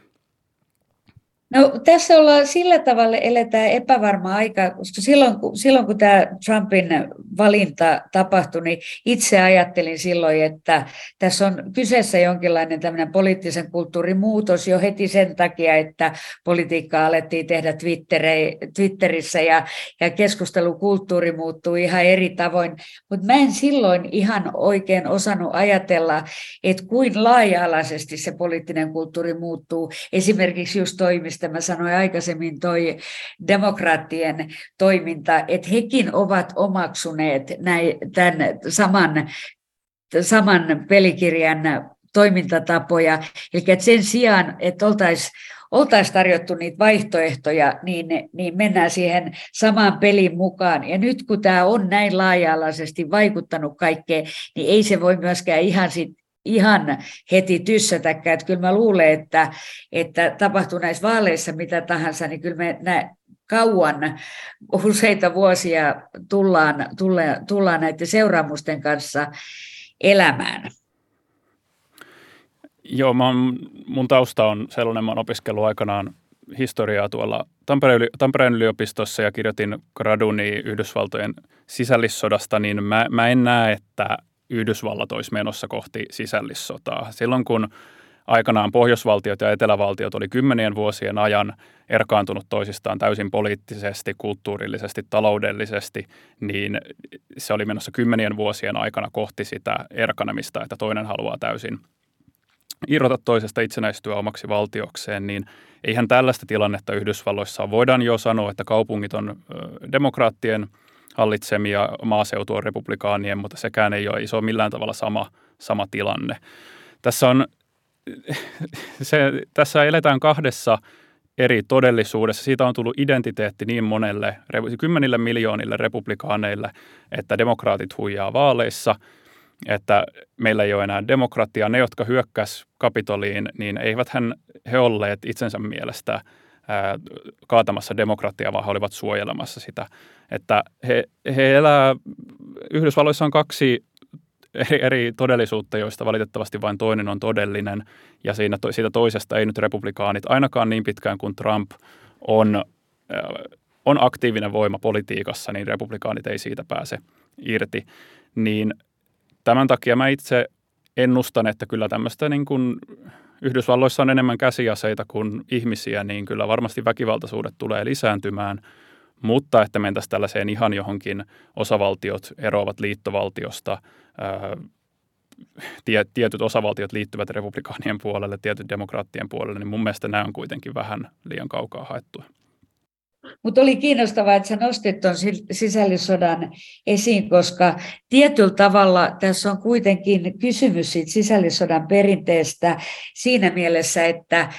No tässä ollaan sillä tavalla, eletään epävarmaa aikaa, koska silloin kun, silloin, kun tämä Trumpin valinta tapahtui, niin itse ajattelin silloin, että tässä on kyseessä jonkinlainen tämmöinen poliittisen kulttuurin muutos jo heti sen takia, että politiikkaa alettiin tehdä Twitterissä ja, ja keskustelukulttuuri muuttuu ihan eri tavoin. Mutta mä en silloin ihan oikein osannut ajatella, että kuin laaja-alaisesti se poliittinen kulttuuri muuttuu, esimerkiksi just toimista. Mä sanoin aikaisemmin, toi demokraattien toiminta, että hekin ovat omaksuneet tämän saman, saman pelikirjan toimintatapoja. Eli että sen sijaan, että oltaisiin oltaisiin tarjottu niitä vaihtoehtoja, niin, niin mennään siihen samaan pelin mukaan. Ja nyt kun tämä on näin laaja-alaisesti vaikuttanut kaikkeen, niin ei se voi myöskään ihan sitten ihan heti tyssätäkään, että kyllä mä luulen, että, että tapahtuu näissä vaaleissa mitä tahansa, niin kyllä me nä, kauan useita vuosia tullaan, tullaan, tullaan näiden seuraamusten kanssa elämään. Joo, mä oon, mun tausta on sellainen, mä oon opiskellut aikanaan historiaa tuolla Tampereen yliopistossa ja kirjoitin graduni Yhdysvaltojen sisällissodasta, niin mä, mä en näe, että Yhdysvallat olisi menossa kohti sisällissotaa. Silloin kun aikanaan pohjoisvaltiot ja etelävaltiot oli kymmenien vuosien ajan erkaantunut toisistaan täysin poliittisesti, kulttuurillisesti, taloudellisesti, niin se oli menossa kymmenien vuosien aikana kohti sitä erkanemista, että toinen haluaa täysin irrota toisesta itsenäistyä omaksi valtiokseen, niin eihän tällaista tilannetta Yhdysvalloissa voidaan jo sanoa, että kaupungit on demokraattien hallitsemia, maaseutu on republikaanien, mutta sekään ei ole iso millään tavalla sama, sama tilanne. Tässä, on, se, tässä eletään kahdessa eri todellisuudessa. Siitä on tullut identiteetti niin monelle, kymmenille miljoonille republikaaneille, että demokraatit huijaa vaaleissa, että meillä ei ole enää demokratiaa. Ne, jotka hyökkäs Kapitoliin, niin eiväthän he olleet itsensä mielestä kaatamassa demokratiaa, vaan he olivat suojelemassa sitä. Että he, he elää, Yhdysvalloissa on kaksi eri, eri todellisuutta, joista valitettavasti vain toinen on todellinen, ja siinä, siitä toisesta ei nyt republikaanit, ainakaan niin pitkään kuin Trump on, on aktiivinen voima politiikassa, niin republikaanit ei siitä pääse irti. Niin tämän takia mä itse ennustan, että kyllä tämmöistä niin kuin Yhdysvalloissa on enemmän käsiaseita kuin ihmisiä, niin kyllä varmasti väkivaltaisuudet tulee lisääntymään, mutta että mentäisiin tällaiseen ihan johonkin osavaltiot eroavat liittovaltiosta, ää, tie, tietyt osavaltiot liittyvät republikaanien puolelle, tietyt demokraattien puolelle, niin mun mielestä nämä on kuitenkin vähän liian kaukaa haettua. Mutta oli kiinnostavaa, että sä nostit tuon sisällissodan esiin, koska tietyllä tavalla tässä on kuitenkin kysymys siitä sisällissodan perinteestä siinä mielessä, että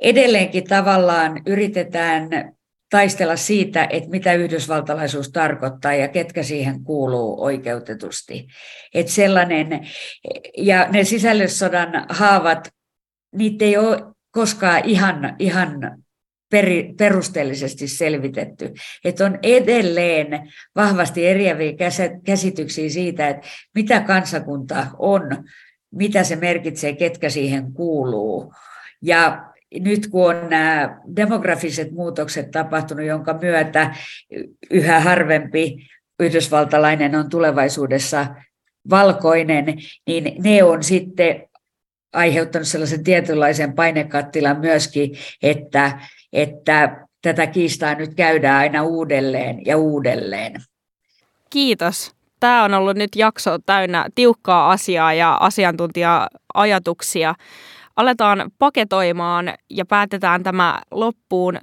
edelleenkin tavallaan yritetään taistella siitä, että mitä yhdysvaltalaisuus tarkoittaa ja ketkä siihen kuuluu oikeutetusti. Että sellainen, ja ne sisällissodan haavat, niitä ei ole koskaan ihan, ihan peri, perusteellisesti selvitetty. Että on edelleen vahvasti eriäviä käsityksiä siitä, että mitä kansakunta on, mitä se merkitsee, ketkä siihen kuuluu. Ja nyt kun on nämä demografiset muutokset tapahtunut, jonka myötä yhä harvempi yhdysvaltalainen on tulevaisuudessa valkoinen, niin ne on sitten aiheuttanut sellaisen tietynlaisen painekattilan myöskin, että, että tätä kiistaa nyt käydään aina uudelleen ja uudelleen. Kiitos. Tämä on ollut nyt jakso täynnä tiukkaa asiaa ja asiantuntija-ajatuksia. Aletaan paketoimaan ja päätetään tämä loppuun.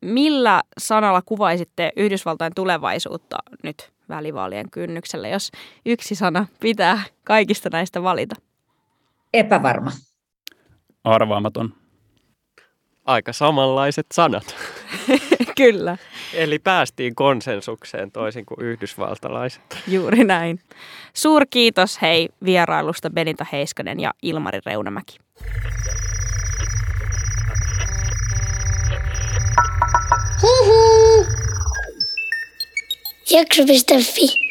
Millä sanalla kuvaisitte Yhdysvaltain tulevaisuutta nyt välivaalien kynnyksellä, jos yksi sana pitää kaikista näistä valita? Epävarma. Arvaamaton. Aika samanlaiset sanat. Kyllä. Eli päästiin konsensukseen toisin kuin yhdysvaltalaiset. Juuri näin. Suurkiitos hei vierailusta Benita Heiskanen ja Ilmari Reunamäki. Hihi. Jakso piste fi